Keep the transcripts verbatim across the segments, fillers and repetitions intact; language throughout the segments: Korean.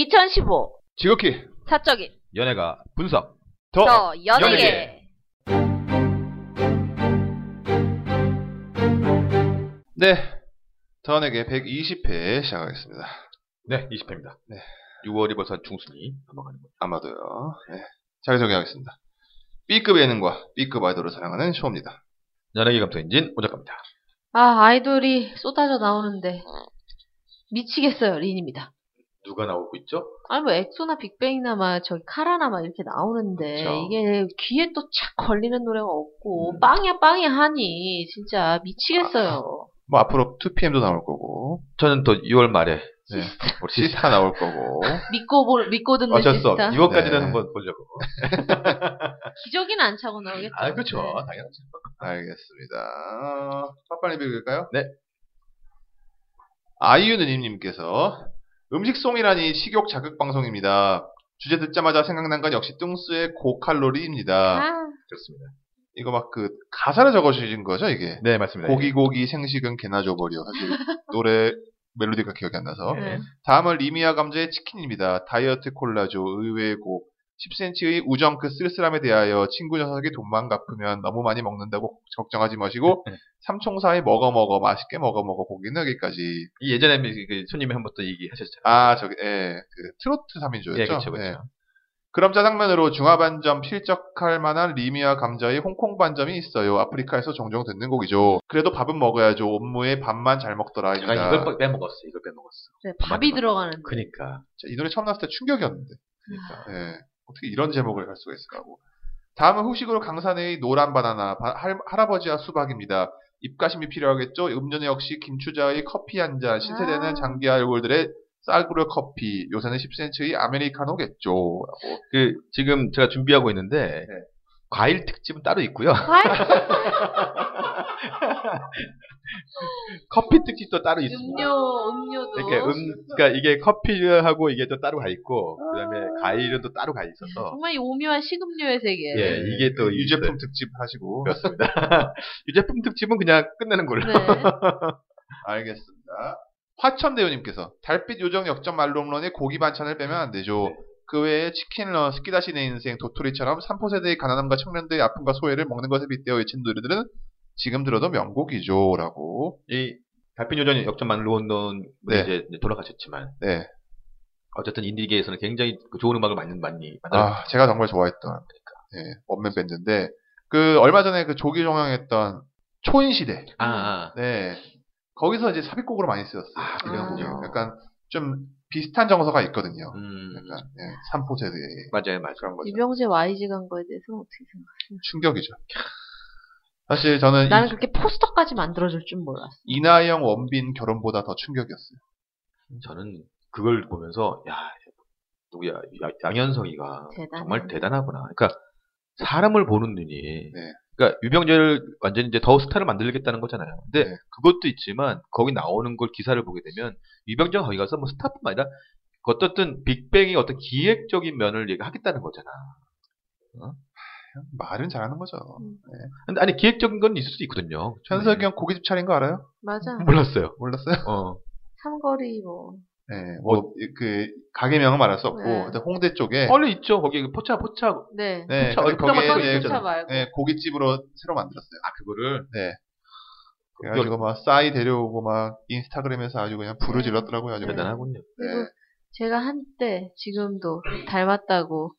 이천십오 지극히 사적인 연예가 분석 더, 더 연예계. 연예계 네 더 연예계 백이십 회 시작하겠습니다. 네 이십 회입니다. 네. 유월이 벌써 중순이 넘어가는 거죠. 아마도요. 네. 자기소개하겠습니다. B급 예능과 B급 아이돌을 사랑하는 쇼입니다. 연예계 감독인진 오작가입니다. 아 아이돌이 쏟아져 나오는데 미치겠어요. 린입니다. 누가 나오고 있죠? 아니 뭐 엑소나 빅뱅이나 막 저기 카라나 막 이렇게 나오는데 그쵸. 이게 귀에 또 착 걸리는 노래가 없고 음. 빵이야 빵이야 하니 진짜 미치겠어요. 아, 뭐 앞으로 투피엠도 나올 거고 저는 또 유월 말에 네. 우리 시스타 나올 거고 믿고 볼 믿고 듣는 어쩔 수 없. 유월까지는 네. 한번 보려고. 기저귀는 안 차고 나오겠죠. 아 그렇죠 네. 당연하죠. 알겠습니다. 빨리 비교할까요? 네. 아이유 누님님께서 음식송이라니 식욕 자극 방송입니다. 주제 듣자마자 생각난 건 역시 뚱스의 고칼로리입니다. 아. 그렇습니다. 이거 막 그 가사를 적어주신 거죠 이게? 네 맞습니다. 고기고기 생식은 개나 줘버려. 사실 노래 멜로디가 기억이 안 나서. 네. 다음은 리미아 감자의 치킨입니다. 다이어트 콜라죠. 의외의 고. 십 센티미터의 우정 그 쓸쓸함에 대하여 친구 녀석이 돈만 갚으면 너무 많이 먹는다고 걱정하지 마시고 삼총사의 먹어 먹어 맛있게 먹어 먹어 고기는 여기까지. 이 예전에 그 손님이 한 번 또 얘기하셨잖아요. 아 저기 예 그 트로트 삼인조였죠. 예, 그렇죠, 그렇죠. 예. 그럼 짜장면으로 중화반점 필적할 만한 리미아 감자의 홍콩 반점이 있어요. 아프리카에서 종종 듣는 곡이죠. 그래도 밥은 먹어야죠. 업무에 밥만 잘 먹더라. 제가 이걸 빼먹었어. 이걸 빼먹었어. 네, 밥이 들어가는. 그니까. 이 노래 처음 나왔을 때 충격이었는데. 그니까. 예. 어떻게 이런 제목을 갈 수가 있을까 하고. 다음은 후식으로 강산의 노란 바나나 바, 할, 할아버지와 수박입니다. 입가심이 필요하겠죠. 음료는 역시 김추자의 커피 한 잔. 신세대는 장기 얼굴들의 쌀구려 커피. 요새는 십 센티미터의 아메리카노겠죠. 라고. 그 지금 제가 준비하고 있는데 네. 과일 특집은 따로 있고요. 커피 특집도 따로 있습니다. 음료, 음료도. 이렇게 음, 그러니까 이게 커피하고 이게 또 따로 가 있고, 아~ 그다음에 과일은 또 따로 가 있어서. 정말 이 오묘한 식음료의 세계. 예, 이게 또 유제품 있어요. 특집 하시고. 그렇습니다. 유제품 특집은 그냥 끝내는 걸로. 네. 알겠습니다. 화천대유님께서 달빛 요정 역전 말롱런에 고기 반찬을 빼면 안 되죠. 네. 그 외에 치킨런, 스키다시 내 인생, 도토리처럼 삼포세대의 가난함과 청년들의 아픔과 소외를 먹는 것에 빗대어 외친 노래들은 지금 들어도 명곡이죠. 라고. 이, 달빛 요정 역전 말롱런 네. 이제 돌아가셨지만. 네. 어쨌든 인디계에서는 굉장히 좋은 음악을 많이, 많이 만들었어요. 아, 제가 정말 좋아했던. 그러니까. 네. 원맨 밴드인데. 그, 얼마 전에 그 조기 종영했던 초인시대. 아, 아. 네. 거기서 이제 삽입곡으로 많이 쓰였어요. 아, 그래요? 아. 약간 좀 비슷한 정서가 있거든요. 음. 약간, 예. 삼포세대의. 맞아요, 맞아요. 그런 거죠. 유병재 와이지 간 거에 대해서는 어떻게 생각하세요? 충격이죠. 사실 저는 나는 이, 그렇게 포스터까지 만들어줄 줄 몰랐어. 이나영 원빈 결혼보다 더 충격이었어요. 저는 그걸 보면서 야 누구야 야, 양현석이가 대단해. 정말 대단하구나. 그러니까 사람을 보는 눈이. 네. 그러니까 유병재를 완전히 이제 더 스타를 만들겠다는 거잖아요. 근데 네. 그것도 있지만 거기 나오는 걸 기사를 보게 되면 유병재가 거기 가서 뭐 스타뿐만 아니라 어떻든 빅뱅이 어떤 기획적인 면을 얘기하겠다는 거잖아. 어? 말은 잘하는 거죠. 음. 네. 근데 아니 기획적인 건 있을 수 있거든요. 현석이 형 네. 고깃집 차린 거 알아요? 맞아. 몰랐어요. 몰랐어요? 어. 삼거리 뭐. 예, 네, 뭐, 뭐, 그, 가게명은 말할 수 없고, 네. 홍대 쪽에. 원래 있죠, 거기, 포차, 포차. 네. 네, 포차, 거기에, 포차 말고. 네, 고깃집으로 새로 만들었어요. 아, 그거를? 네. 그래가지고 막, 싸이 데려오고 막, 인스타그램에서 아주 그냥 불을 질렀더라고요. 아주 대단하군요. 그리고 네. 제가 한때, 지금도 닮았다고,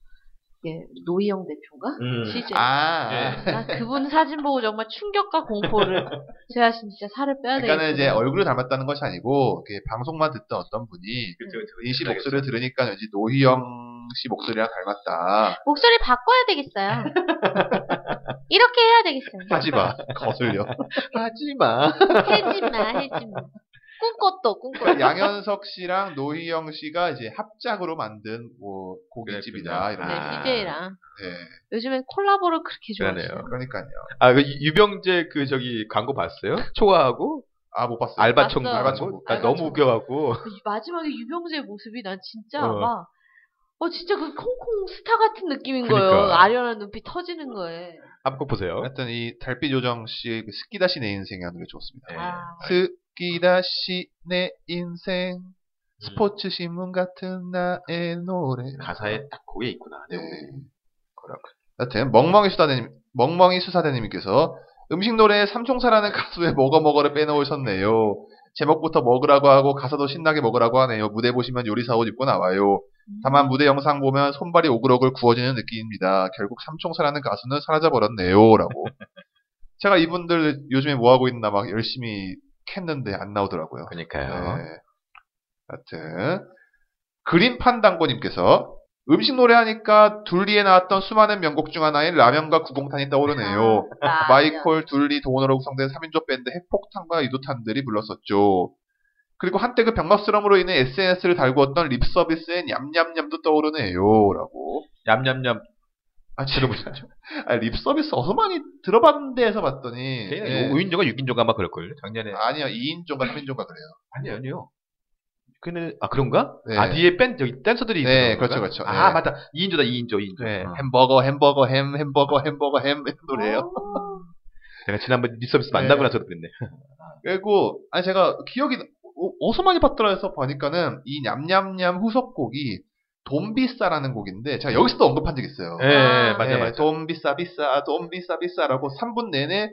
예, 노희영 대표인가? 음. 시즌. 아, 네. 나 그분 사진 보고 정말 충격과 공포를. 제가 진짜 살을 빼야 되겠다. 그러니까 이제 얼굴을 닮았다는 것이 아니고, 이렇게 방송만 듣던 어떤 분이, 이 씨 목소리를 들으니까 왠지 노희영 씨 목소리랑 닮았다. 목소리 바꿔야 되겠어요. 이렇게 해야 되겠어요. 하지 마. 거슬려. 하지 마. 해지 마, 해지 마. 꿈꿨도 꿈꿨. 양현석 씨랑 노희영 씨가 이제 합작으로 만든 뭐 고깃집이다 이런. 네, 디제이랑. 네. 요즘엔 콜라보를 그렇게 좋아해요. 그러니까요. 아, 그 유병재 그 저기 광고 봤어요? 초아하고. 아, 못 봤어요. 알바청구. 알바청구. 나 너무 웃겨갖고. 그 마지막에 유병재의 모습이 난 진짜 어. 막, 어 진짜 그 홍콩 스타 같은 느낌인 그러니까. 거예요. 아련한 눈빛 터지는 거에. 한번 보세요. 하여튼 이 달빛 요정 씨의 그 스키다시 내 인생이 한 노래 좋습니다. 네. 아. 스... 스키다시 내 인생 스포츠 신문 같은 나의 노래. 가사에 딱 그게 있구나. 네. 그렇군. 여튼 멍멍이 수사대님, 멍멍이 수사대님께서 음식 노래에 삼총사라는 가수의 먹어먹어를 빼놓으셨네요. 제목부터 먹으라고 하고 가사도 신나게 먹으라고 하네요. 무대 보시면 요리사 옷 입고 나와요. 다만 무대 영상 보면 손발이 오글오글 구워지는 느낌입니다. 결국 삼총사라는 가수는 사라져버렸네요. 라고. 제가 이분들 요즘에 뭐하고 있나 막 열심히 캤는데 안 나오더라고요. 그러니까요. 네. 하여튼 그린판당고님께서 음식 노래하니까 둘리에 나왔던 수많은 명곡 중 하나인 라면과 구공탄이 떠오르네요. 아, 마이콜, 둘리, 도원으로 구성된 삼인조 밴드 핵폭탄과 유도탄들이 불렀었죠. 그리고 한때 그 병맛스럼으로 인해 에스엔에스를 달구었던 립 서비스엔 얌얌얌도 떠오르네요. 라고. 얌얌얌. 아, 들어보셨죠? 아, 립 서비스 어서 많이 들어봤는데 해서 봤더니. 네. 오인조가 육인조가 아마 그럴걸? 작년에. 아니요, 이인조가 삼인조가 그래요. 아니요, 아니요. 근데 아 그런가? 네. 아 뒤에 밴 여기 댄서들이 있는 네, 그렇죠, 그렇죠. 아 네. 맞다. 이인조다, 이인조, 이인조. 네. 어. 햄버거, 햄버거, 햄, 햄버거, 햄버거, 햄 노래예요. 제가 지난번 리서비스 만나고 나서 그랬네. 그리고 아니 제가 기억이 어서 많이 봤더라 해서 보니까는 이 냠냠냠 후속곡이 돈비싸라는 곡인데 제가 여기서도 언급한 적 있어요. 네, 아, 맞아, 네. 맞아. 돈비싸 비싸, 돈비싸 비싸라고 삼 분 내내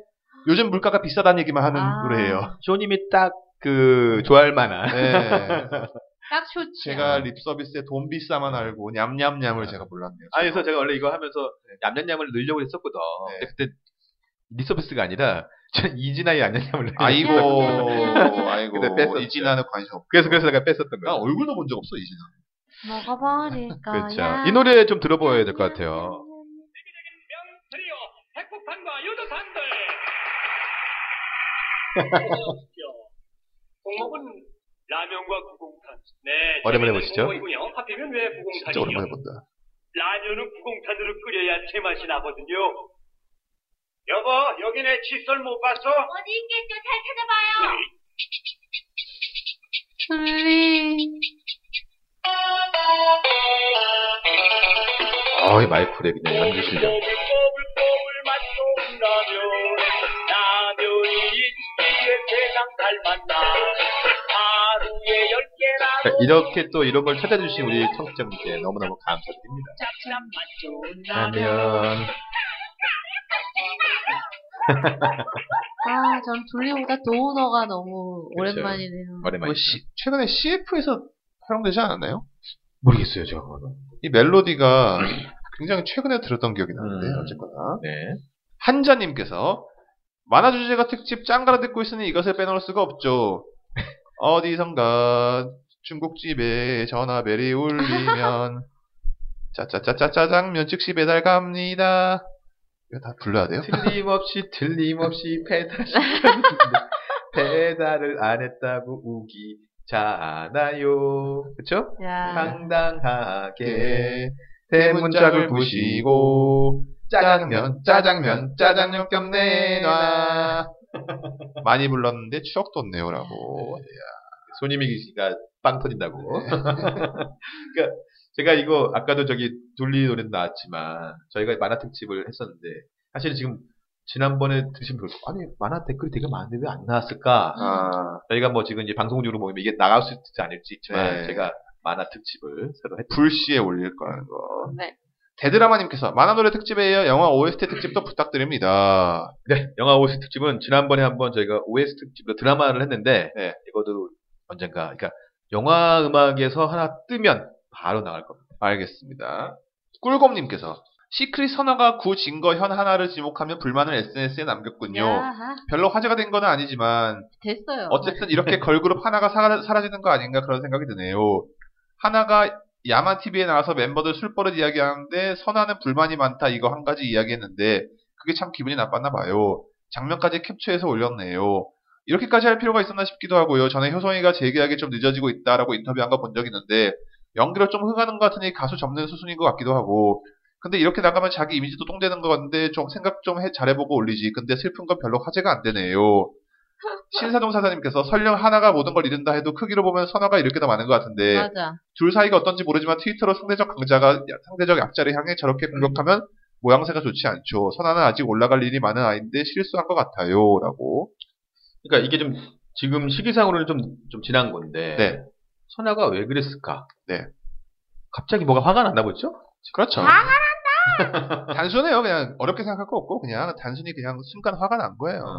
요즘 물가가 비싸다는 얘기만 하는 아. 노래예요. 쇼님이 딱 그 좋아할 만한 네. 딱 좋지. 제가 립 서비스에 돈 비싸만 알고 냠냠냠을 아. 제가 몰랐네요. 아 그래서 제가 원래 이거 하면서 냠냠냠을 넣으려고 했었거든. 네. 근데 그때 립 서비스가 아니라 전 이진아의 냠냠냠을 아이고 아이고 근데 뺐었죠. 이진아는 관심 없고 그래서 그래서 내가 뺐었던 거야. 난 얼굴도 본 적 없어 이진아. 먹어버릴 거야. 그렇죠. 이 노래 좀 들어봐야 될 것 같아요. 세계적인 명트리오 핵폭탄과 유도탄들. 종목은 라면과 구공탄. 네. 오랜만에 보시죠. 하필이면 왜 구공탄이요? 진짜 오랜만에 본다. 라면은 구공탄으로 끓여야 제맛이 나거든요. 여보, 여기 내 칫솔 못 봤어? 어디 있겠죠? 잘 찾아봐요. 둘리. 어이, 마이크래 그냥 완전 실력. 자, 이렇게 또 이런 걸 찾아주신 우리 청취자분께 너무너무 감사드립니다. 라면. 아, 전 둘리보다 도우너가 너무 그렇죠. 오랜만이네요. 오랜만이네요. 뭐 시, 최근에 씨에프에서 활용되지 않았나요? 모르겠어요, 제가. 이 멜로디가 굉장히 최근에 들었던 기억이 나는데, 음. 어쨌거나. 네. 한자님께서 만화 주제가 특집 짱가라 듣고 있으니 이것을 빼놓을 수가 없죠. 어디선가 중국집에 전화벨이 울리면 짜짜짜짜짜장면 즉시 배달 갑니다. 이거 다 불러야 돼요? 틀림없이 틀림없이 배달시켰는데 배달을 안 했다고 우기 자나요. 그쵸? 야. 당당하게 네. 대문짝을 부시고 짜장면, 짜장면, 짜장면 껌 내놔. 많이 불렀는데 추억 돋네요. 라고. 네. 손님이가 빵 터진다고. 네. 그러니까 제가 이거 아까도 저기 둘리 노래도 나왔지만 저희가 만화 특집을 했었는데 사실 지금 지난번에 드신 분 아니 만화 댓글이 되게 많은데 왜 안 나왔을까. 아. 저희가 뭐 지금 이제 방송적으로 보면 이게 나갈 수 있을지 아닐지 있지만 네. 제가 만화 특집을 새로 했죠. 불시에 올릴 거라는 거. 네. 대드라마님께서 만화 노래 특집에 이어 영화 오에스티 특집도 부탁드립니다. 네, 영화 오에스티 특집은 지난번에 한번 저희가 오에스티 특집으로 드라마를 했는데 네. 이것도 언젠가 그러니까 영화 음악에서 하나 뜨면 바로 나갈 겁니다. 알겠습니다. 꿀곰님께서 시크릿 선화가 구 진거 현 하나를 지목하며 불만을 에스엔에스에 남겼군요. 야하. 별로 화제가 된 건 아니지만 됐어요. 어쨌든 이렇게 걸그룹 하나가 사, 사라지는 거 아닌가 그런 생각이 드네요. 하나가 야마티비에 나와서 멤버들 술버릇 이야기하는데 선아는 불만이 많다 이거 한 가지 이야기했는데 그게 참 기분이 나빴나 봐요. 장면까지 캡처해서 올렸네요. 이렇게까지 할 필요가 있었나 싶기도 하고요. 전에 효성이가 재계약이 좀 늦어지고 있다라고 인터뷰한 거 본 적 있는데 연기를 좀 흥하는 것 같으니 가수 접는 수순인 것 같기도 하고 근데 이렇게 나가면 자기 이미지도 똥되는 것 같은데 좀 생각 좀 해, 잘해보고 올리지. 근데 슬픈 건 별로 화제가 안 되네요. 신사동 사사님께서 설령 하나가 모든 걸 잃는다 해도 크기로 보면 선화가 이렇게 더 많은 것 같은데 맞아. 둘 사이가 어떤지 모르지만 트위터로 상대적 강자가 상대적 약자를 향해 저렇게 공격하면 음. 모양새가 좋지 않죠. 선화는 아직 올라갈 일이 많은 아이인데 실수한 것 같아요. 라고. 그러니까 이게 좀 지금 시기상으로는 좀, 좀 지난 건데 네. 선아가 왜 그랬을까? 네. 갑자기 뭐가 화가 났나 보죠? 그렇죠. 화가 난다! 단순해요. 그냥 어렵게 생각할 거 없고, 그냥 단순히 그냥 순간 화가 난 거예요. 음.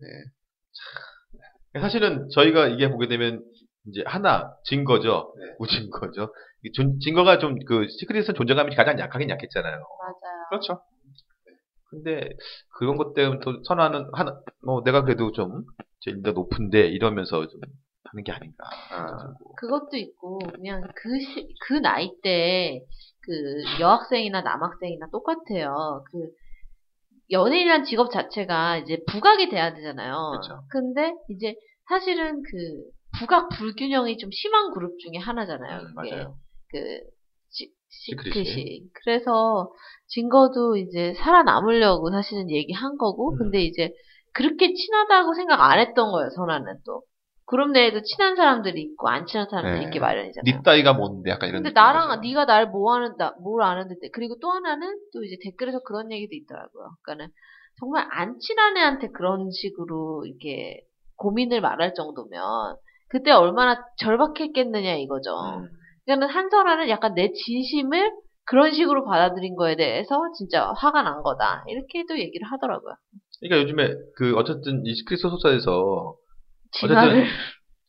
네. 사실은 저희가 이게 보게 되면 이제 하나 증거죠. 네. 우증거죠. 증거가 좀 그 시크릿은 존재감이 가장 약하긴 약했잖아요. 맞아요. 그렇죠. 근데 그런 것 때문에 또 선화는 하나 뭐 내가 그래도 좀 인도 높은데 이러면서 좀 하는 게 아닌가. 아. 그것도 있고 그냥 그 시, 그 나이 때 그 여학생이나 남학생이나 똑같아요. 그 연예인이란 직업 자체가 이제 부각이 돼야 되잖아요. 그렇죠. 근데 이제 사실은 그 부각 불균형이 좀 심한 그룹 중에 하나잖아요. 음, 그게. 맞아요. 그 시, 시크릿이. 시크릿이. 그래서 증거도 이제 살아남으려고 사실은 얘기한 거고, 음. 근데 이제 그렇게 친하다고 생각 안 했던 거예요. 선아는 또 그룹 내에도 친한 사람들이 있고 안 친한 사람들이 네. 있기 마련이잖아요. 니 따위가 뭔데 약간 이런. 근데 나랑 네가 나를 뭐 하는 뭘 아는데. 그리고 또 하나는 또 이제 댓글에서 그런 얘기도 있더라고요. 그러니까는 정말 안 친한 애한테 그런 식으로 이렇게 고민을 말할 정도면 그때 얼마나 절박했겠느냐 이거죠. 음. 그러니까 한선아는 약간 내 진심을 그런 식으로 받아들인 거에 대해서 진짜 화가 난 거다. 이렇게도 얘기를 하더라고요. 그러니까 요즘에 그 어쨌든 이 시크릿 소속사에서 어쨌든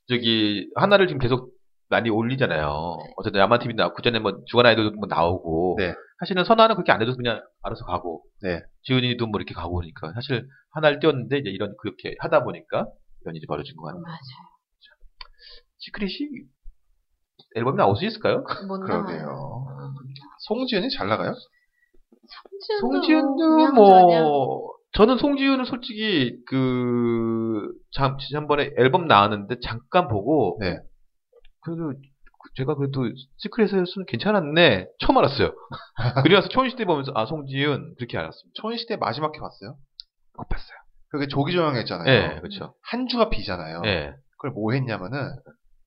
저기 하나를 지금 계속 많이 올리잖아요. 네. 어쨌든 야마티비 나오고 그전에 뭐 주간 아이돌도 뭐 나오고 네. 사실은 선아는 그렇게 안 해도 그냥 알아서 가고 네. 지은이도 뭐 이렇게 가고 그러니까 사실 하나를 띄웠는데 이제 이런 그렇게 하다 보니까 이런 일이 벌어진 거 같네요. 맞아요. 시크릿이 앨범이 나올 수 있을까요? 그러게요. 송지은이 잘 나가요? 송지은도 뭐 저는 송지윤은 솔직히 그 참 지난번에 앨범 나왔는데 잠깐 보고 네. 그래도 제가 그래도 시크릿에서는 괜찮았네 처음 알았어요. 그리고 와서 초원시대 보면서 아 송지윤 그렇게 알았습니다. 초원시대 마지막에 봤어요? 못 봤어요. 그게 조기조명했잖아요. 네, 그렇죠. 한 주가 비잖아요. 네. 그걸 뭐 했냐면은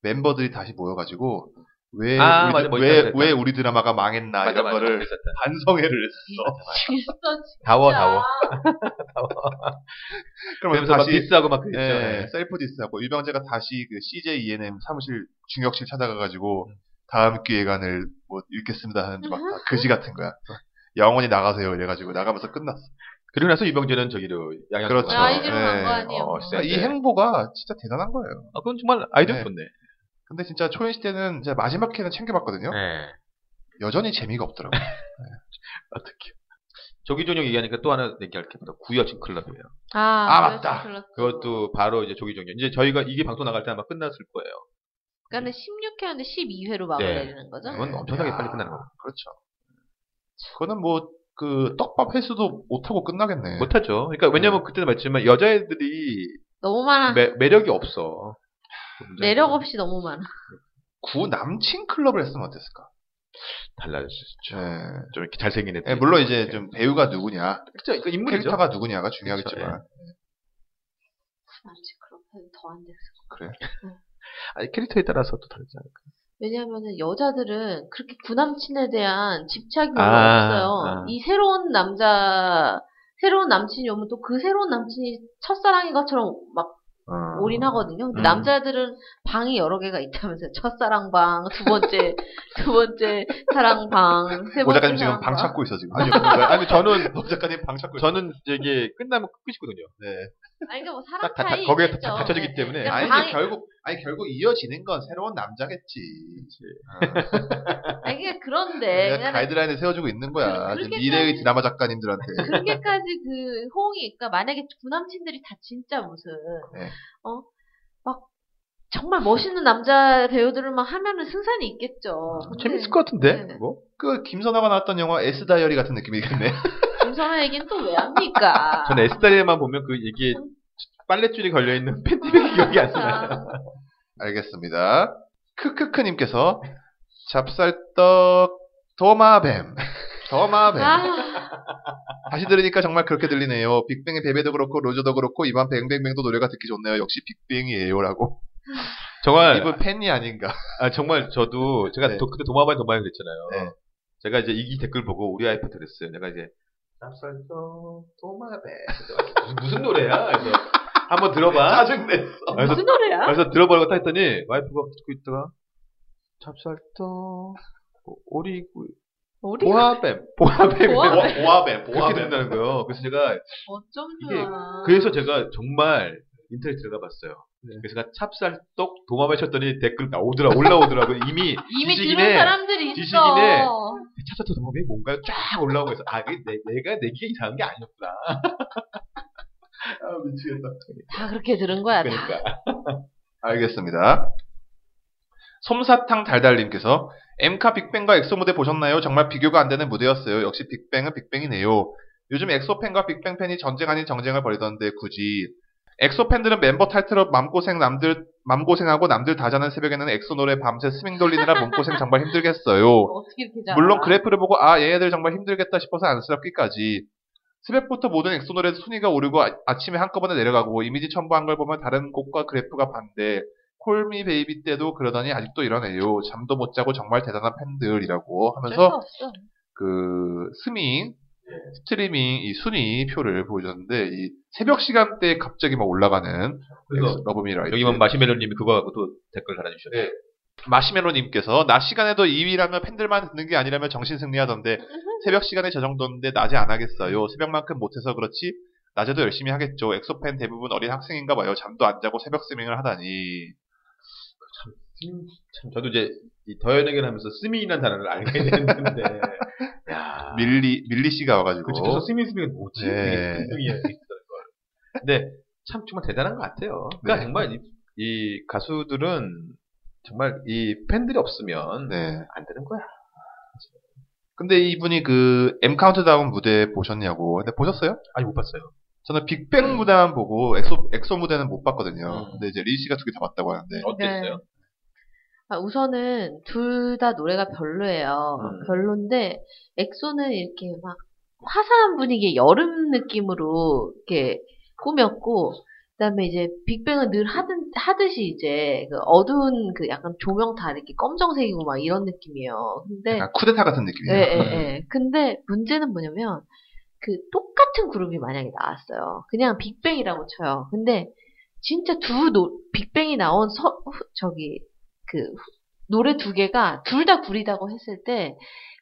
멤버들이 다시 모여가지고 왜, 아, 우리, 맞아, 뭐 왜, 왜 우리 드라마가 망했나 맞아, 이런 맞아, 거를 맞아, 맞아. 반성회를 했어. 다워 다워. 그러면 다시 디스하고 막 그랬죠. 예, 예. 셀프 디스하고 유병재가 다시 그 씨제이 이엔엠 사무실 중역실 찾아가가지고 음. 다음 기획안을 뭐 읽겠습니다 하는데 막 그지 같은 거야. 영원히 나가세요 이래가지고 나가면서 끝났어. 그리고 나서 유병재는 저기로 양양 그렇죠. 아이디로 간 거 아니에요. 어, 진짜 이 행보가 진짜 대단한 거예요. 아 그건 정말 아이디어 좋네. 네. 근데 진짜 초연시 때는 제가 마지막 회는 챙겨봤거든요. 네. 여전히 재미가 없더라고요. 네. 어떻게. 조기종영 얘기하니까 또 하나 얘기할 게 있다. 구여친 클럽이에요. 아, 아 맞다. 클럽. 그것도 바로 이제 조기종영. 이제 저희가 이게 방송 나갈 때 아마 끝났을 거예요. 그러니까 십육 회였는데 십이 회로 마무리되는 네. 거죠? 그건 엄청나게 야. 빨리 끝나는 거예요. 그렇죠. 그거는 뭐, 그, 떡밥 횟수도 못하고 끝나겠네. 못하죠. 그러니까 왜냐면 네. 그때도 말했지만 여자애들이. 너무 많아. 매, 매력이 없어. 매력 없이 너무 많아. 구 남친 클럽을 했으면 어땠을까? 달라졌을 수 있죠. 네. 좀 이렇게 잘생긴 애들. 네, 물론 이제 좀 배우가 누구냐, 그렇죠. 그 인물이죠. 캐릭터가 누구냐가 중요하겠지만. 그렇죠. 네. 남친 클럽은 더 안 됐을 것 같아요. 그래? 응. 아니 캐릭터에 따라서 또 다르지 않을까? 왜냐하면은 여자들은 그렇게 구 남친에 대한 집착이 아, 없어요. 아. 이 새로운 남자, 새로운 남친이 오면 또 그 새로운 남친이 첫사랑인 것처럼 막. 어... 올인하거든요. 근데 음. 남자들은 방이 여러 개가 있다면서요. 첫사랑 방, 두 번째, 두 번째 사랑 방, 세 번째. 오 작가님 지금 방 찾고 있어, 지금. 아니, 아니 저는, 오 작가님 방 찾고 있어. 저는 이제 이게 끝나면 끝이거든요. 네. 아니, 그러니까 뭐 사랑 딱, 차이. 거기에 다 갇혀지기 네. 때문에. 아니, 방이... 결국, 아니, 결국 이어지는 건 새로운 남자겠지. 아. 아니, 그러니까 그런데. 그냥 가이드라인을 세워주고 있는 거야. 그, 지금 미래의 드라마 작가님들한테. 그렇게까지 그 호응이, 그러니까 만약에 구남친들이 다 진짜 무슨. 네. 어? 막, 정말 멋있는 남자 배우들만 하면은 승산이 있겠죠. 근데... 재밌을 것 같은데? 네. 뭐? 그, 김선아가 나왔던 영화 에스 다이어리 같은 느낌이겠네. 김선아 얘기는 또 왜 합니까? 저는 에스 다이어리만 보면 그 얘기에 빨랫줄이 걸려있는 팬티백이 기억이 안 나요. 알겠습니다. 크크크님께서 잡쌀떡 도마뱀. 더마뱀. 다시 들으니까 정말 그렇게 들리네요. 빅뱅의 베베도 그렇고 로저도 그렇고 이번 뱅뱅뱅도 노래가 듣기 좋네요. 역시 빅뱅이에요라고. 정말 이분 팬이 아닌가. 아 정말 저도 제가 네. 도, 그때 도마뱀 도마뱀 그랬잖아요. 네. 제가 이제 이 댓글 보고 우리 아이한테 그랬어요. 내가 이제 납설도 도마뱀 무슨, 무슨 노래야? 그래서 한번 들어봐. 짜증냈어. 무슨 노래야? 그래서 들어보려고 했더니 와이프가 듣고 있다가 잡살떡, 오리, 오리? 보아뱀, 보아뱀, 보아뱀, 보아뱀, 보아뱀 된다는 거요. 그래서 제가 어쩜 좋아. 그래서 제가 정말 인터넷 들어가봤어요. 네. 그래서 제가 찹쌀떡 도마뱀 쳤더니 댓글 나오더라, 올라오더라고. 이미 이미 지식인의, 사람들이 있어. 지식인의 찹쌀떡 도마뱀이 뭔가요? 쫙 올라오고 있어. 아, 그게 내, 내가 내기가 이상한 게 아니었구나. 아, 미치겠다. 다 그렇게 들은 거야. 그러니까. 알겠습니다. 솜사탕 달달님께서 엠카 빅뱅과 엑소 무대 보셨나요? 정말 비교가 안 되는 무대였어요. 역시 빅뱅은 빅뱅이네요. 요즘 엑소 팬과 빅뱅 팬이 전쟁 아닌 정쟁을 벌이던데 굳이. 엑소 팬들은 멤버 탈퇴로 맘고생 남들 맘고생하고 남들 다 자는 새벽에는 엑소 노래 밤새 스밍 돌리느라 몸고생 정말 힘들겠어요. 어떻게 물론 그래프를 보고 아 얘네들 정말 힘들겠다 싶어서 안쓰럽기까지. 새벽부터 모든 엑소 노래 순위가 오르고 아, 아침에 한꺼번에 내려가고 이미지 첨부한 걸 보면 다른 곡과 그래프가 반대. 콜미 베이비 때도 그러더니 아직도 이러네요. 잠도 못 자고 정말 대단한 팬들이라고 하면서 그 스밍 스트리밍 이 순위 표를 보여줬는데 이 새벽 시간대에 갑자기 막 올라가는 러브미라이트. 여기만 마시멜로님이 그거하고 또 댓글 달아주셨어요. 네. 마시멜로님께서 낮 시간에도 이 위라면 팬들만 듣는 게 아니라면 정신 승리하던데 새벽 시간에 저 정도인데 낮에 안 하겠어요. 새벽만큼 못해서 그렇지 낮에도 열심히 하겠죠. 엑소팬 대부분 어린 학생인가 봐요. 잠도 안 자고 새벽 스밍을 하다니. 참, 참 저도 이제 더연에게를 하면서 스밍이라는 단어를 알게 됐는데 야. 밀리 밀리 씨가 와가지고 그치, 그래서 스밍 스밍은 뭐지? 네. 스밍이 근데 참 정말 대단한 것 같아요. 그러니까 네. 정말 이, 이 가수들은 정말 이 팬들이 없으면 네. 안 되는 거야. 근데 이분이 그 M 카운트다운 무대 보셨냐고. 근데 보셨어요? 아니 못 봤어요. 저는 빅뱅 음. 무대만 보고 엑소 엑소 무대는 못 봤거든요. 음. 근데 이제 리 씨가 두 개 다 봤다고 하는데 어땠어요? 네. 아, 우선은 둘 다 노래가 별로예요. 음. 별론데 엑소는 이렇게 막 화사한 분위기의 여름 느낌으로 이렇게 꾸몄고 그다음에 이제 빅뱅은 늘 하든 하듯이 이제 그 어두운 그 약간 조명 다 이렇게 검정색이고 막 이런 느낌이에요. 근데 약간 쿠데타 같은 느낌이에요. 예, 예, 예. 근데 문제는 뭐냐면 그 똑같은 그룹이 만약에 나왔어요. 그냥 빅뱅이라고 쳐요. 근데 진짜 두 노, 빅뱅이 나온 서, 저기 그 노래 두 개가 둘 다 구리다고 했을 때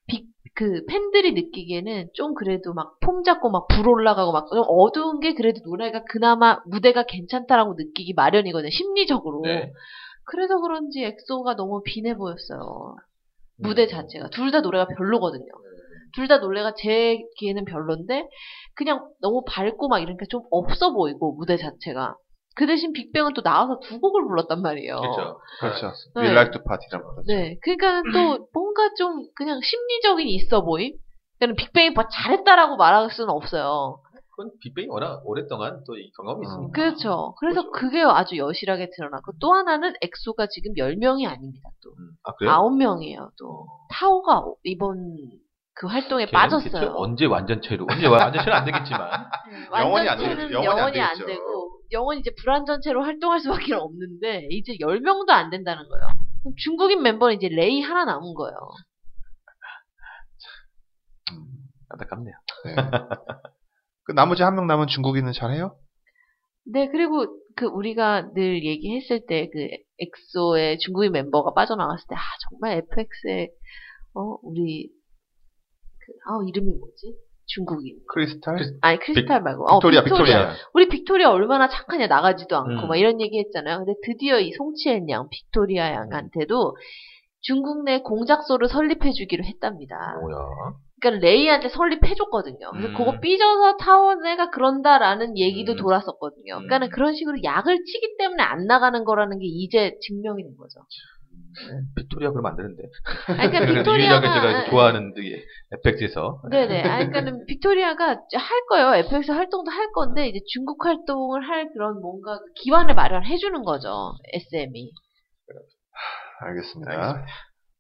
빅, 그 팬들이 느끼기에는 좀 그래도 막 폼 잡고 막 불 올라가고 막 좀 어두운 게 그래도 노래가 그나마 무대가 괜찮다라고 느끼기 마련이거든요. 심리적으로. 네. 그래서 그런지 엑소가 너무 빈해 보였어요. 네. 무대 자체가. 둘 다 노래가 별로거든요. 둘 다 노래가 제 귀에는 별론데 그냥 너무 밝고 막 이러니까 좀 없어 보이고 무대 자체가. 그 대신 빅뱅은 또 나와서 두 곡을 불렀단 말이에요. 그렇죠. 그렇죠. We Like to Party라고 불렀죠. 네. 그러니까 또 뭔가 좀 그냥 심리적인 있어 보임? 그러니까 빅뱅이 뭐 잘했다라고 말할 수는 없어요. 그건 빅뱅이 워낙 오랫동안 또 이 경험이 있으니까. 그렇죠. 그래서 그게 아주 여실하게 드러났고 또 하나는 엑소가 지금 열 명이 아닙니다. 또. 아, 그래요? 아홉 명이에요. 또. 타오가 이번 그 활동에 빠졌어요. 그쵸? 언제 완전체로. 언제 완전체는 안 되겠지만. 영원히 안 되겠죠. 영원히, 영원히 안, 안 되고. 영원히 이제 불완전체로 활동할 수밖에 없는데 이제 열 명도 안 된다는 거예요. 중국인 멤버는 이제 레이 하나 남은 거예요. 음, 안타깝네요. 네. 그 나머지 한 명 남은 중국인은 잘해요? 네, 그리고 그 우리가 늘 얘기했을 때 그 엑소의 중국인 멤버가 빠져나갔을 때 아 정말 에프엑스의 어 우리 그, 아 이름이 뭐지? 중국인. 크리스탈? 아니, 크리스탈 빅, 말고. 빅토리아, 어, 빅토리아, 빅토리아. 우리 빅토리아 얼마나 착하냐, 나가지도 않고, 음. 막 이런 얘기 했잖아요. 근데 드디어 이 송치엔 양, 빅토리아 양한테도 중국 내 공작소를 설립해주기로 했답니다. 뭐야? 그러니까 레이한테 설립해줬거든요. 그래서 음. 그거 삐져서 타원애가 그런다라는 얘기도 음. 돌았었거든요. 그러니까 는 그런 식으로 약을 치기 때문에 안 나가는 거라는 게 이제 증명이 된 거죠. 빅토리아 그러면 안 되는데. 아, 그러니까 빅토리아가 제가 좋아하는 에펙트에서. 네네. 아, 그러니까는 빅토리아가 할 거예요. 에펙트 활동도 할 건데 이제 중국 활동을 할 그런 뭔가 기반을 마련해 주는 거죠. 에스엠이. 알겠습니다. 알겠습니다.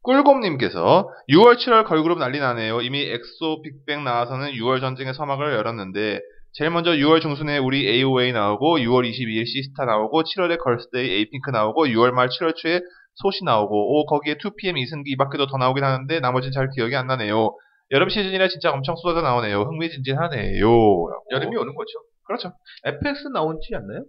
꿀곰님께서 유월 칠월 걸그룹 난리 나네요. 이미 엑소 빅뱅 나와서는 유월 전쟁의 서막을 열었는데. 제일 먼저 유월 중순에 우리 에이오에이 나오고 유월 이십이일 시스타 나오고 칠월에 걸스데이 에이핑크 나오고 유월 말 칠월 초에 소시 나오고 오 거기에 투피엠 이승기 이 밖에도 더 나오긴 하는데 나머지는 잘 기억이 안 나네요. 여름 시즌이라 진짜 엄청 쏟아져 나오네요. 흥미진진하네요. 라고. 여름이 오는 거죠. 그렇죠. 에프엑스 나온 지 않나요?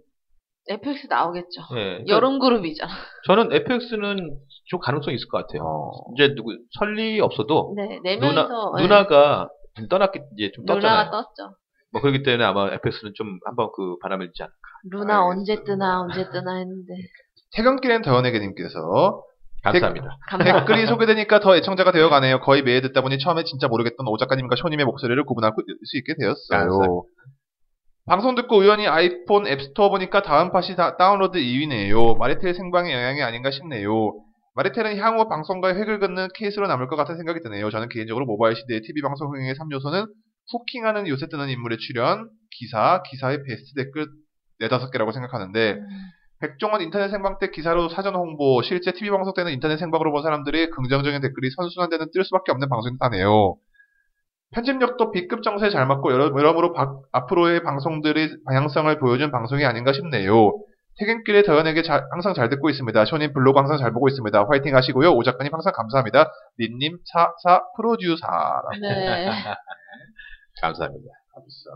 에프엑스 나오겠죠. 네, 그러니까 여름 그룹이잖아. 저는 에프엑스는 좀 가능성이 있을 것 같아요. 어. 이제 누구 설리 없어도 네, 네 명이서 누나, 네. 누나가 떠났기 이제 좀 떴잖아요. 누나가 떴죠. 뭐 그렇기 때문에 아마 에프엑스는 좀 한번 그 바람을 잃지 않을까. 누나 아, 언제 뜨나 언제 뜨나 했는데. 퇴근길엔 더연에게님께서 감사합니다. 댓글이 소개되니까 더 애청자가 되어가네요. 거의 매일 듣다 보니 처음에 진짜 모르겠던 오 작가님과 쇼님의 목소리를 구분할 수 있게 되었어요. 방송 듣고 우연히 아이폰 앱스토어 보니까 다음 팟이 다, 다운로드 이 위네요. 마리텔 생방의 영향이 아닌가 싶네요. 마리텔은 향후 방송과의 획을 긋는 케이스로 남을 것 같은 생각이 드네요. 저는 개인적으로 모바일 시대의 티비 방송 흥행의 삼 요소는 후킹하는 요새 뜨는 인물의 출연, 기사, 기사의 베스트 댓글 네다섯 개라고 생각하는데 음. 백종원 인터넷 생방 때 기사로 사전 홍보, 실제 티비 방송 때는 인터넷 생방으로 본 사람들이 긍정적인 댓글이 선순환되는 뜰 수밖에 없는 방송이다네요. 편집력도 B급 정서에 잘 맞고 여러, 여러모로 바, 앞으로의 방송들의 방향성을 보여준 방송이 아닌가 싶네요. 퇴근길에 더현에게 자, 항상 잘 듣고 있습니다. 쇼님 블로그 항상 잘 보고 있습니다. 화이팅 하시고요. 오 작가님 항상 감사합니다. 린님 사사 프로듀사라고. 네. 감사합니다. 감사합니다.